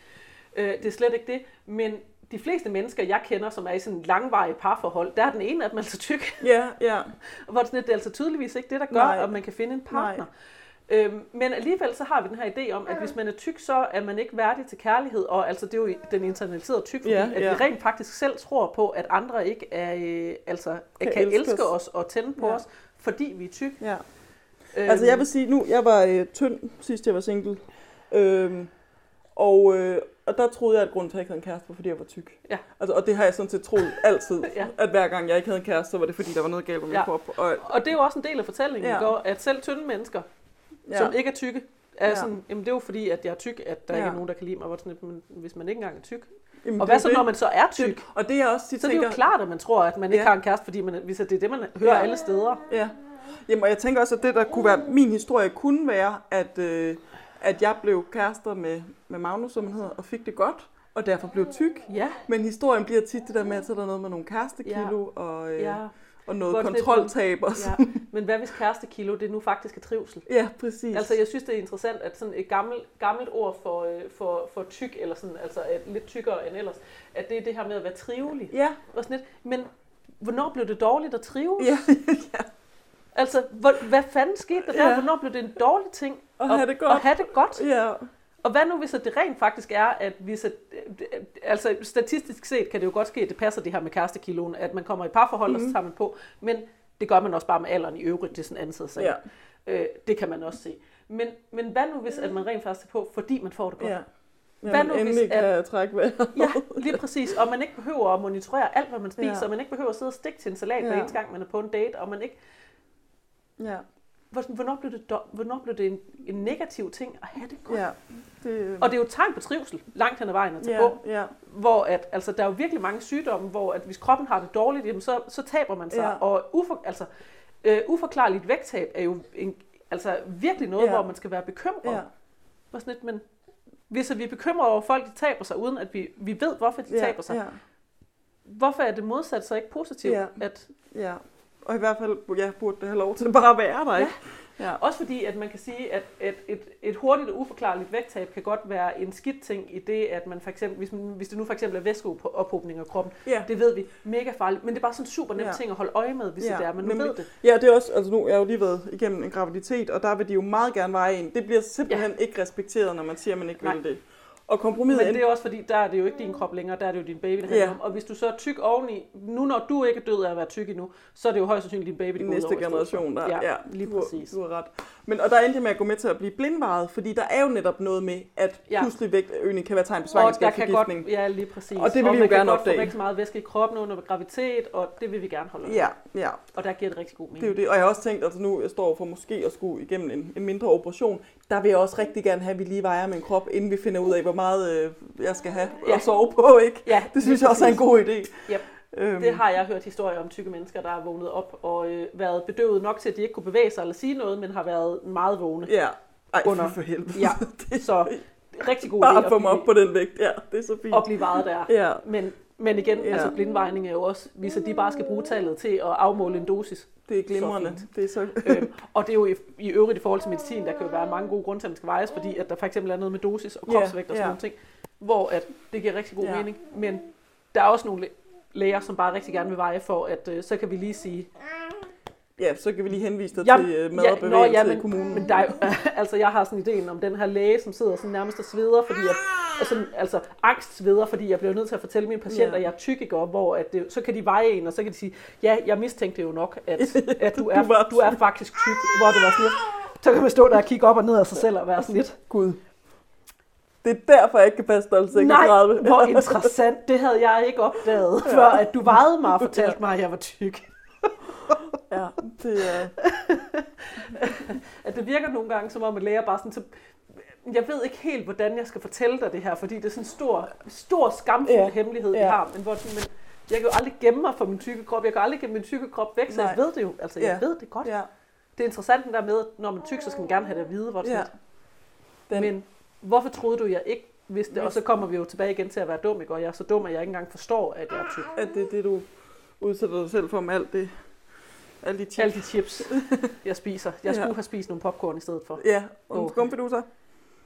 Øh, det er slet ikke det, men... De fleste mennesker, jeg kender, som er i sådan en langvarig parforhold, der er den ene, at man er så tyk. Ja, ja. Hvor det, sådan, det er altså tydeligvis ikke det, der gør, at man kan finde en partner. Øhm, men alligevel så har vi den her idé om, at hvis man er tyk, så er man ikke værdig til kærlighed. Og altså, det er jo den internaliserede tyk, fordi ja, ja. at vi rent faktisk selv tror på, at andre ikke er, øh, altså, kan, kan elske os og tænde på ja. os, fordi vi er tyk. Ja. Øhm, altså jeg vil sige, nu jeg var øh, tynd, sidst jeg var single. Øhm, og... Øh, Og der troede jeg, at grunden til, at jeg ikke havde en kæreste, var, fordi jeg var tyk. Ja. Altså, og det har jeg sådan set troet altid, ja. at hver gang jeg ikke havde en kæreste, så var det, fordi der var noget galt med min ja. krop. Og... og det er jo også en del af fortællingen, ja. går, at selv tynde mennesker, ja. som ikke er tykke, er ja. sådan, jamen det er jo fordi, at jeg er tyk, at der ja. ikke er nogen, der kan lide mig, og sådan, men hvis man ikke engang er tyk. Jamen, og hvad så, det, når man så er tyk? Det, og det er også, de så tænker... det er jo klart, at man tror, at man ikke ja. har en kæreste, fordi man, hvis det er det, man hører ja. alle steder. Ja. Jamen, og jeg tænker også, at det, der kunne være min historie, kunne være, at... Øh, at jeg blev kærester med, med Magnus, som han hedder, og fik det godt, og derfor blev tyk. Ja. Men historien bliver tit det der med, at så er der noget med nogle kærestekilo, ja. og... Øh, ja. Og noget Vores kontroltab også. Ja. Men hvad hvis kærestekilo, det nu faktisk er trivsel? Ja, præcis. Altså, jeg synes, det er interessant, at sådan et gammelt, gammelt ord for, for, for tyk, eller sådan, altså lidt tykkere end ellers, at det er det her med at være trivelig. Ja. Og sådan lidt. Men hvornår blev det dårligt at trives? Ja, ja. Altså, hvor, hvad fanden skete der der? Ja. Hvornår blev det en dårlig ting at, at have det godt? At have det godt? Ja. Og hvad nu, hvis det rent faktisk er, at vi så, altså statistisk set kan det jo godt ske, at det passer det her med kærestekiloen, at man kommer i parforhold, mm-hmm. og så tager man på, men det gør man også bare med alderen i øvrigt, det er sådan en anden side sag. Ja. Øh, det kan man også se. Men, men hvad nu, hvis at man rent faktisk er på, fordi man får det godt? Ja. Hvad ja, nu, endelig hvis, at, kan jeg trække vejret. Ja, lige præcis. Og man ikke behøver at monitorere alt, hvad man spiser, ja. Og man ikke behøver at sidde og stikke til en salat, ja. Hver eneste gang man er på en date, og man ikke... Ja. Hvornår blev det, hvornår blev det en, en negativ ting at have det godt? Ja, det... Og det er jo et tegn på trivsel, langt hen ad vejen at tage ja, på. Ja. Hvor at, altså, der er jo virkelig mange sygdomme, hvor at, hvis kroppen har det dårligt, jamen, så, så taber man sig. Ja. Og ufor, altså, øh, uforklarligt vægttab er jo en, altså, virkelig noget, ja. Hvor man skal være bekymret. Ja. Og sådan lidt, men hvis vi er bekymrede over folk, de taber sig, uden at vi, vi ved, hvorfor de ja, taber sig, ja. Hvorfor er det modsat så ikke positivt? Ja. At, ja. Og i hvert fald ja, burde det have lov til at bare være der, ikke? Ja. Ja. Også fordi, at man kan sige, at, at et, et hurtigt og uforklarligt vægttab kan godt være en skidt ting i det, at man for eksempel, hvis, man, hvis det nu for eksempel er væskeophobning af kroppen, ja. Det ved vi, mega farligt, men det er bare sådan en super nem ja. Ting at holde øje med, hvis ja. Det er, men nu Nemlig. Ved det. Ja, det er også, altså nu, jeg har jo lige været igennem en graviditet, og der vil de jo meget gerne veje en. Det bliver simpelthen ja. Ikke respekteret, når man siger, at man ikke Nej. Vil det. Og kompromis. Men det er også fordi, der er det jo ikke din krop længere, der er det jo din baby, der handler om. Og hvis du så er tyk oveni, nu når du ikke er død af at være tyk endnu, så er det jo højst sandsynligt din baby, der går næste generation, der ja, ja, lige præcis. Du har ret. Men, og der er endelig med at gå med til at blive blindvaret, fordi der er jo netop noget med, at pludselig vægtøgning kan være tegn på svangerskabsforgiftning. Ja, lige præcis. Og det vil og vi jo gerne opdage. Og man kan godt få rigtig meget væske i kroppen under graviditet, og det vil vi gerne holde op. Ja, ja. Og der giver det rigtig god mening. Det er jo det. Og jeg har også tænkt, altså nu jeg står for måske at skulle igennem en, en mindre operation, der vil jeg også rigtig gerne have, at vi lige vejer min krop, inden vi finder ud af, hvor meget øh, jeg skal have ja. At sove på, ikke? Ja, det synes jeg også er en god idé. Yep. Øhm. Det har jeg hørt historier om tykke mennesker, der er vågnet op og øh, været bedøvet nok til, at de ikke kunne bevæge sig eller sige noget, men har været meget vågne. Ja, ej, under. For helvede. Ja. Så rigtig god idé. Bare få mig op på den vægt, ja, det er så fint. Og blive varet der. Ja. Men, men igen, ja. Altså blindvejning er jo også, hvis de bare skal bruge tallet til at afmåle en dosis. Det er glimrende. Det er så... øhm, og det er jo i, i øvrigt i forhold til medicin, der kan jo være mange gode grunde til, at man skal vejes, fordi at der for eksempel er noget med dosis og kropsvægt og sådan ja. Nogle ting, hvor at det giver rigtig god ja. Mening. Men der er også nogle læger, som bare rigtig gerne vil veje for, at øh, så kan vi lige sige... Ja, så kan vi lige henvise dig jamen, til øh, mad og bevægelse ja, nå, ja, men, i kommunen. Men der er, øh, altså, jeg har sådan idéen om den her læge, som sidder sådan nærmest og sveder, fordi at, og sådan, altså angst sveder, fordi jeg bliver nødt til at fortælle mine patienter, at ja. Jeg er tykker, hvor at det, så kan de veje en, og så kan de sige, ja, jeg mistænkte jo nok, at, at du, er, du er faktisk tyk, hvor det var sådan lidt. Så kan man stå der og kigge op og ned af sig selv og være sådan lidt, gud. Det er derfor, jeg ikke kan passe stoltsikkerhed. Nej, hvor interessant. Det havde jeg ikke opdaget, før at du vejede mig og fortalte mig, at jeg var tyk. Ja, det er... at det virker nogle gange, som om at læger bare sådan... Så jeg ved ikke helt, hvordan jeg skal fortælle dig det her, fordi det er sådan en stor, stor skamfuld ja. Hemmelighed, vi ja. Har. Men, hvor, men jeg kan jo aldrig gemme mig for min tykke krop. Jeg kan aldrig gemme min tykke krop væk, så Nej. Jeg ved det jo. Altså, jeg ja. Ved det godt. Ja. Det er interessant den der med, at når man er tyk, så skal man gerne have det at vide, hvor det ja. Den... Men hvorfor troede du, jeg ikke vidste det? Og så kommer vi jo tilbage igen til at være dum, ikke? Og jeg er så dum, at jeg ikke engang forstår, at jeg er tyk. At det er det, du udsætter dig selv for med alt det... Alle de chips, Alle de chips jeg spiser. Jeg skulle ja. Have spist nogle popcorn i stedet for. Ja, og nogle okay. skumfiduser.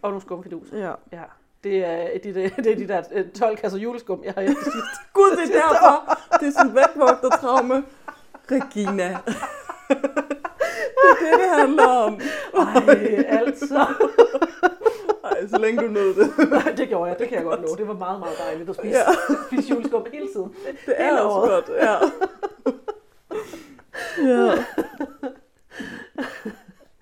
Og nogle skumfiduser. Ja. Ja. Det, er, det, er, det er de der tolv kasser juleskum, jeg har hjælp til sidst. Gud, det er derfor. Det er sådan vægtvogtertraume. Regina. Det er det, det handler om. Ej, altså. Ej, så længe du nød det. Nej, det gjorde jeg. Det kan jeg godt nå. Det var meget, meget dejligt at spise, ja. spise juleskum hele tiden. Det er hele også året. Godt, ja. Ja.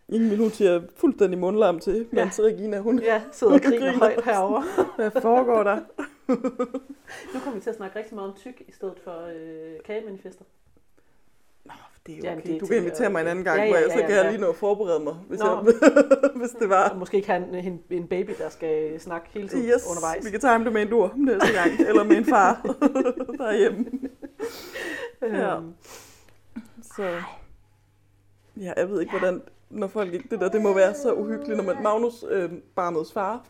Ingevild, hun siger fuldstændig mundlarm til, ja. Mens Regina, hun... Ja, sidder og griner, griner højt herovre. Hvad foregår der? Nu kommer vi til at snakke rigtig meget om tyk, i stedet for øh, kagemanifester. Nå, det er okay. Jamen, det er du kan invitere mig en anden gang, ja, ja, hvor jeg så ja, ja, kan ja. Jeg lige nå at forberede mig, hvis, jeg, hvis det var... Og måske kan en, en baby, der skal snakke hele tiden yes, undervejs. Vi kan time det med en dur næste gang, eller med en far derhjemme. Ja. Så ja, jeg ved ikke, hvordan når folk ikke det der. Det må være så uhyggeligt, når man, Magnus, øh, barnets far,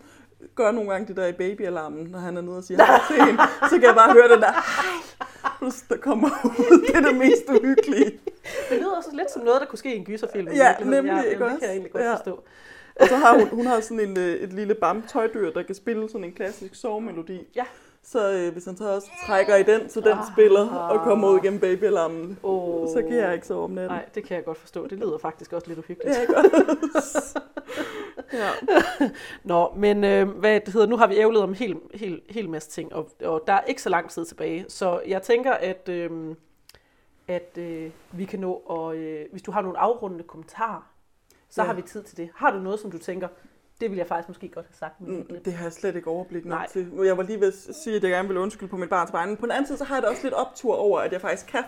gør nogle gange det der i babyalarmen, når han er nede og siger hej til hende. Så kan jeg bare høre den der hej, der kommer ud. Det er det mest uhyggelige. Det lyder også lidt som noget, der kunne ske i en gyserfilm. Ja, nemlig. Jeg, ikke også? Det kan jeg egentlig godt ja. forstå. Og så har hun, hun har sådan en, et lille bam-tøjdyr, der kan spille sådan en klassisk sovemelodi. Ja. Så øh, hvis han så også trækker i den, så den ah, spiller og kommer ud igennem babyalarmen, oh, så kan jeg ikke sove om natten. Nej, det kan jeg godt forstå. Det lyder faktisk også lidt uhyggeligt. Ja, ja. Nå, men øh, hvad det hedder, nu har vi ævlet om en hel, hel, hel masse ting, og, og der er ikke så lang tid tilbage. Så jeg tænker, at, øh, at øh, vi kan nå, og øh, hvis du har nogle afrundende kommentarer, så ja. har vi tid til det. Har du noget, som du tænker... Det ville jeg faktisk måske godt have sagt. Mm, det har jeg slet ikke overblik nok til. Jeg var lige ved at sige, at jeg gerne ville undskylde på mit barns vegne. På den anden side, så har jeg da også lidt optur over, at jeg faktisk kan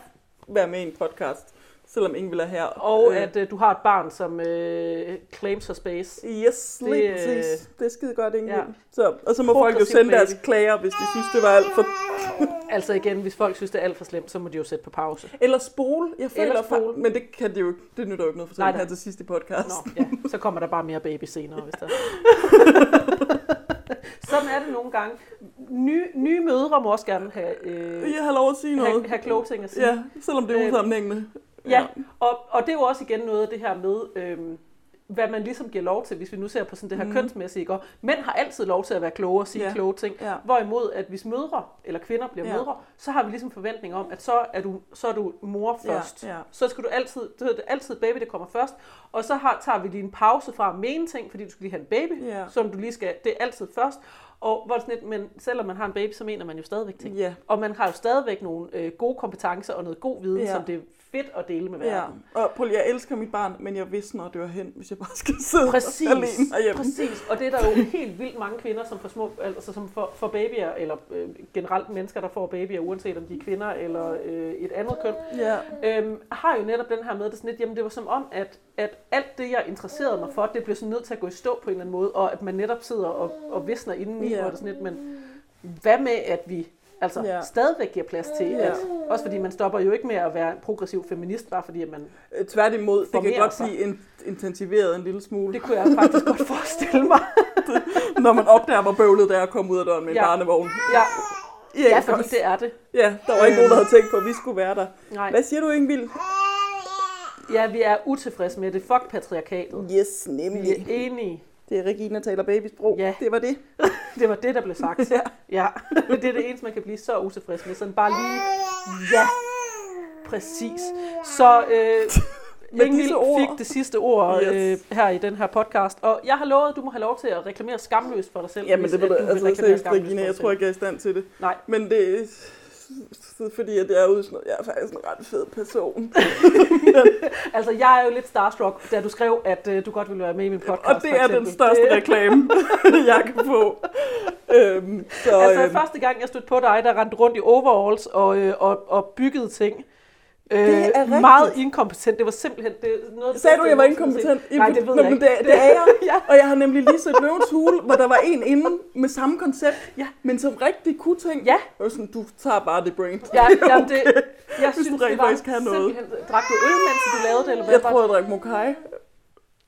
være med i en podcast, selvom Ingevild er her. Og øh. at øh, du har et barn, som øh, claims for space. Yes, det, lige præcis. Det er skide godt, Ingevild. Ja. Så, og så må folk jo sende baby. deres klager, hvis de synes, det var alt for... altså igen, hvis folk synes, det er alt for slemt, så må de jo sætte på pause. Eller spole. Jeg føler Eller spole. Fra, men det kan de jo ikke. Det nytter jo ikke noget for sådan her til sidst i podcast. Nå, ja. Så kommer der bare mere baby senere, hvis der... Sådan er det nogle gange. Nye, nye mødre må også gerne have... Øh, jeg har lov at sige noget. Have kloge ting at sige. Ja, selvom det er usammenhængende. Ja, og, og det er jo også igen noget af det her med, øhm, hvad man ligesom giver lov til, hvis vi nu ser på sådan det her mm. kønsmæssige. Og mænd har altid lov til at være kloge og sige yeah. kloge ting. Yeah. Hvorimod, at hvis mødre eller kvinder bliver yeah. mødre, så har vi ligesom forventning om, at så er du, så er du mor først. Yeah. Yeah. Så skal du altid, det hedder altid baby, det kommer først. Og så har, tager vi lige en pause fra at mene ting, fordi du skal lige have en baby, yeah. som du lige skal, det er altid først. Og hvor sådan lidt, men selvom man har en baby, så mener man jo stadigvæk ting. Yeah. Og man har jo stadigvæk nogle øh, gode kompetencer og noget god viden, yeah. som det er fedt at dele med verden. Yeah. Og Paul, jeg elsker mit barn, men jeg visner og dør hen, hvis jeg bare skal sidde præcis, alene herhjemme. Præcis, og det er der jo helt vildt mange kvinder, som får, små, altså, som får, får babyer, eller øh, generelt mennesker, der får babyer, uanset om de er kvinder eller øh, et andet køn, yeah. øhm, har jo netop den her med, det sådan lidt, jamen det var som om, at, at alt det, jeg interesserede mig for, det blev sådan nødt til at gå i stå på en eller anden måde, og at man netop sidder og, og visner indeni, yeah. og det sådan lidt, men hvad med, at vi altså yeah. stadigvæk giver plads til, yeah. at, også fordi man stopper jo ikke med at være progressiv feminist, bare fordi at man... Tværtimod, det kan godt blive intensiveret en lille smule. Det kunne jeg faktisk godt forestille mig. det, når man opdager, hvor bøvlet der er at komme ud af døren med ja. en barnevogn. Ja. Ja, ja, fordi det er det. Ja, der var ikke nogen, der havde tænkt på, at vi skulle være der. Nej. Hvad siger du, Ingevild? Ja, vi er utilfredse med det. Fuck patriarkatet. Yes, nemlig. Vi er enige. Det er Regina taler babysprog. Ja. Det var det. Det var det, der blev sagt. Ja. Ja. Det er det eneste, man kan blive så utilfreds med. Sådan bare lige... Ja. Præcis. Så øh, Ingevild fik det sidste ord yes. øh, her i den her podcast. Og jeg har lovet, at du må have lov til at reklamere skamløst for dig selv. Jamen, det var det. Altså, seriøst, Regina, jeg tror ikke, jeg er i stand til det. Nej. Men det er... fordi at jeg er ude sådan noget. Jeg er faktisk en ret fed person. Altså, jeg er jo lidt starstruck, da du skrev, at uh, du godt ville være med i min podcast. Og det er den største reklame, jeg kan få. Øhm, så, altså, øhm. første gang, jeg stødte på dig, der rendte rundt i overalls og, øh, og, og byggede ting. Det er øh, meget inkompetent. Det var simpelthen det, noget. Sagde du, jeg var inkompetent? Nej, det ved Nå, jeg ikke. Det, det er jeg. Ja. Og jeg har nemlig lige set Løvens Hule, hvor der var en inde med samme koncept, ja. men som rigtig kunne tænke. Ja. Og sådan, du tager bare det brain. Ja, ja, okay. det, jeg Hvis synes, det var simpelthen... Drak du øl, mens du lavede det? Eller hvad? Jeg tror, jeg drak Mokai.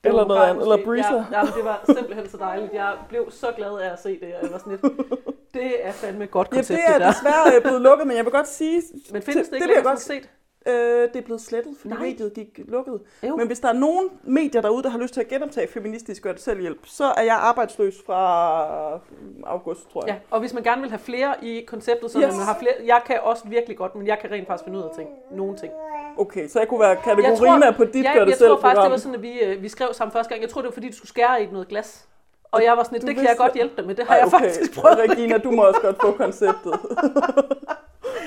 Eller noget andet, eller breezer. Ja, ja, det var simpelthen så dejligt. Jeg blev så glad af at se det, og jeg var sådan lidt, det er fandme et godt koncept, ja, det er det der. Desværre blevet lukket, men jeg vil godt sige... Men findes det ikke, det godt set? Det er blevet slettet, fordi Nej. mediet gik lukket. Jo. Men hvis der er nogen medier derude, der har lyst til at genoptage feministisk gør det selvhjælp, så er jeg arbejdsløs fra august, tror jeg. Ja, og hvis man gerne vil have flere i konceptet, så yes. man har flere. Jeg kan også virkelig godt, men jeg kan rent faktisk finde ud af ting. Nogle ting. Okay, så jeg kunne være kategoriner på dit ja, gør det selv program. Jeg tror faktisk, program. det var sådan, at vi, vi skrev sammen første gang. Jeg tror, det var fordi, du skulle skære i noget glas. Og jeg var sådan, det kan vidste... jeg godt hjælpe dig med. Det har Ej, okay. jeg faktisk prøvet. Regina, du må også godt få konceptet.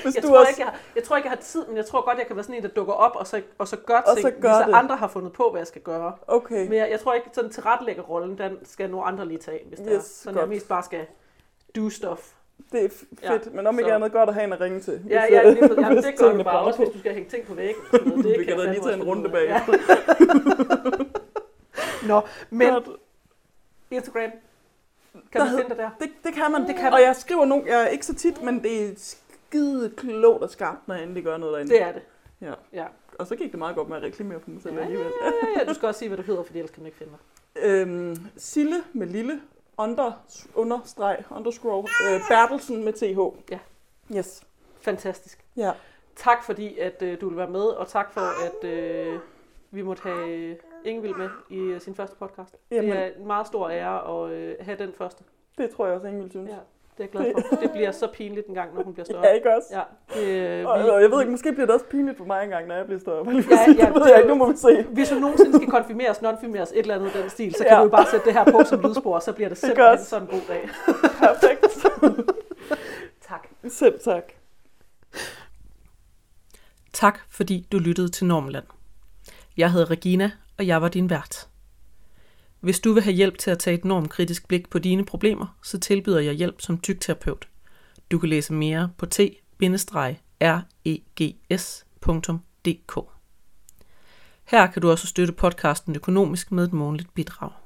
Hvis jeg, tror også... ikke, jeg, har, jeg tror ikke, jeg har tid, men jeg tror godt, jeg kan være sådan en, der dukker op og så, og så gør og ting, så gør hvis andre har fundet på, hvad jeg skal gøre. Okay. Men jeg, jeg tror ikke, sådan tilrettelægger rollen, den skal nogle andre lige tage, hvis yes, det er. Sådan jeg mest bare skal do stuff. Det er fedt, ja, men om så... ikke andet godt at have en at ringe til. Ja, ja, lige for, jamen, det gør du bare også, hvis du skal hænge ting på væggen. Vi kan da lige tage en runde bag. Nå, men... Instagram. Kan der, man finde dig der? Det, det kan man. Det kan og man. Jeg skriver nogle, jeg er ikke så tit, men det er skide klogt og skarpt, når jeg endelig gør noget derinde. Det er det. Ja. Ja. og så gik det meget godt med at reklamere på mig selv ja, alligevel. Ja, ja, ja, du skal også sige, hvad du hedder, for ellers kan man ikke finde mig. Øhm, Sille med lille, under, understreg, underscore, øh, Bertelsen med T H. Ja. Yes. Fantastisk. Ja. Tak fordi, at øh, du ville være med, og tak for, at øh, vi måtte have Ingevild med i øh, sin første podcast. Jamen. Det er en meget stor ære at øh, have den første. Det tror jeg også, Ingevild synes. Ja. Det er jeg glad for. Det bliver så pinligt en gang, når hun bliver større. Ja, ikke også? Ja, det, og, vi, og jeg ved ikke, måske bliver det også pinligt for mig en gang, når jeg bliver større. Ja, ja, det, det ved jeg ikke, nu må vi se. Hvis du nogensinde skal konfirmeres, nonfirmeres, et eller andet den stil, så kan ja. du jo bare sætte det her på som lydspor, så bliver det simpelthen det sådan en god dag. Perfekt. Tak. Selv tak. Tak, fordi du lyttede til Normland. Jeg hedder Regina, og jeg var din vært. Hvis du vil have hjælp til at tage et normkritisk blik på dine problemer, så tilbyder jeg hjælp som tykterapeut. Du kan læse mere på t bindestreg regs punktum d k. Her kan du også støtte podcasten økonomisk med et månedligt bidrag.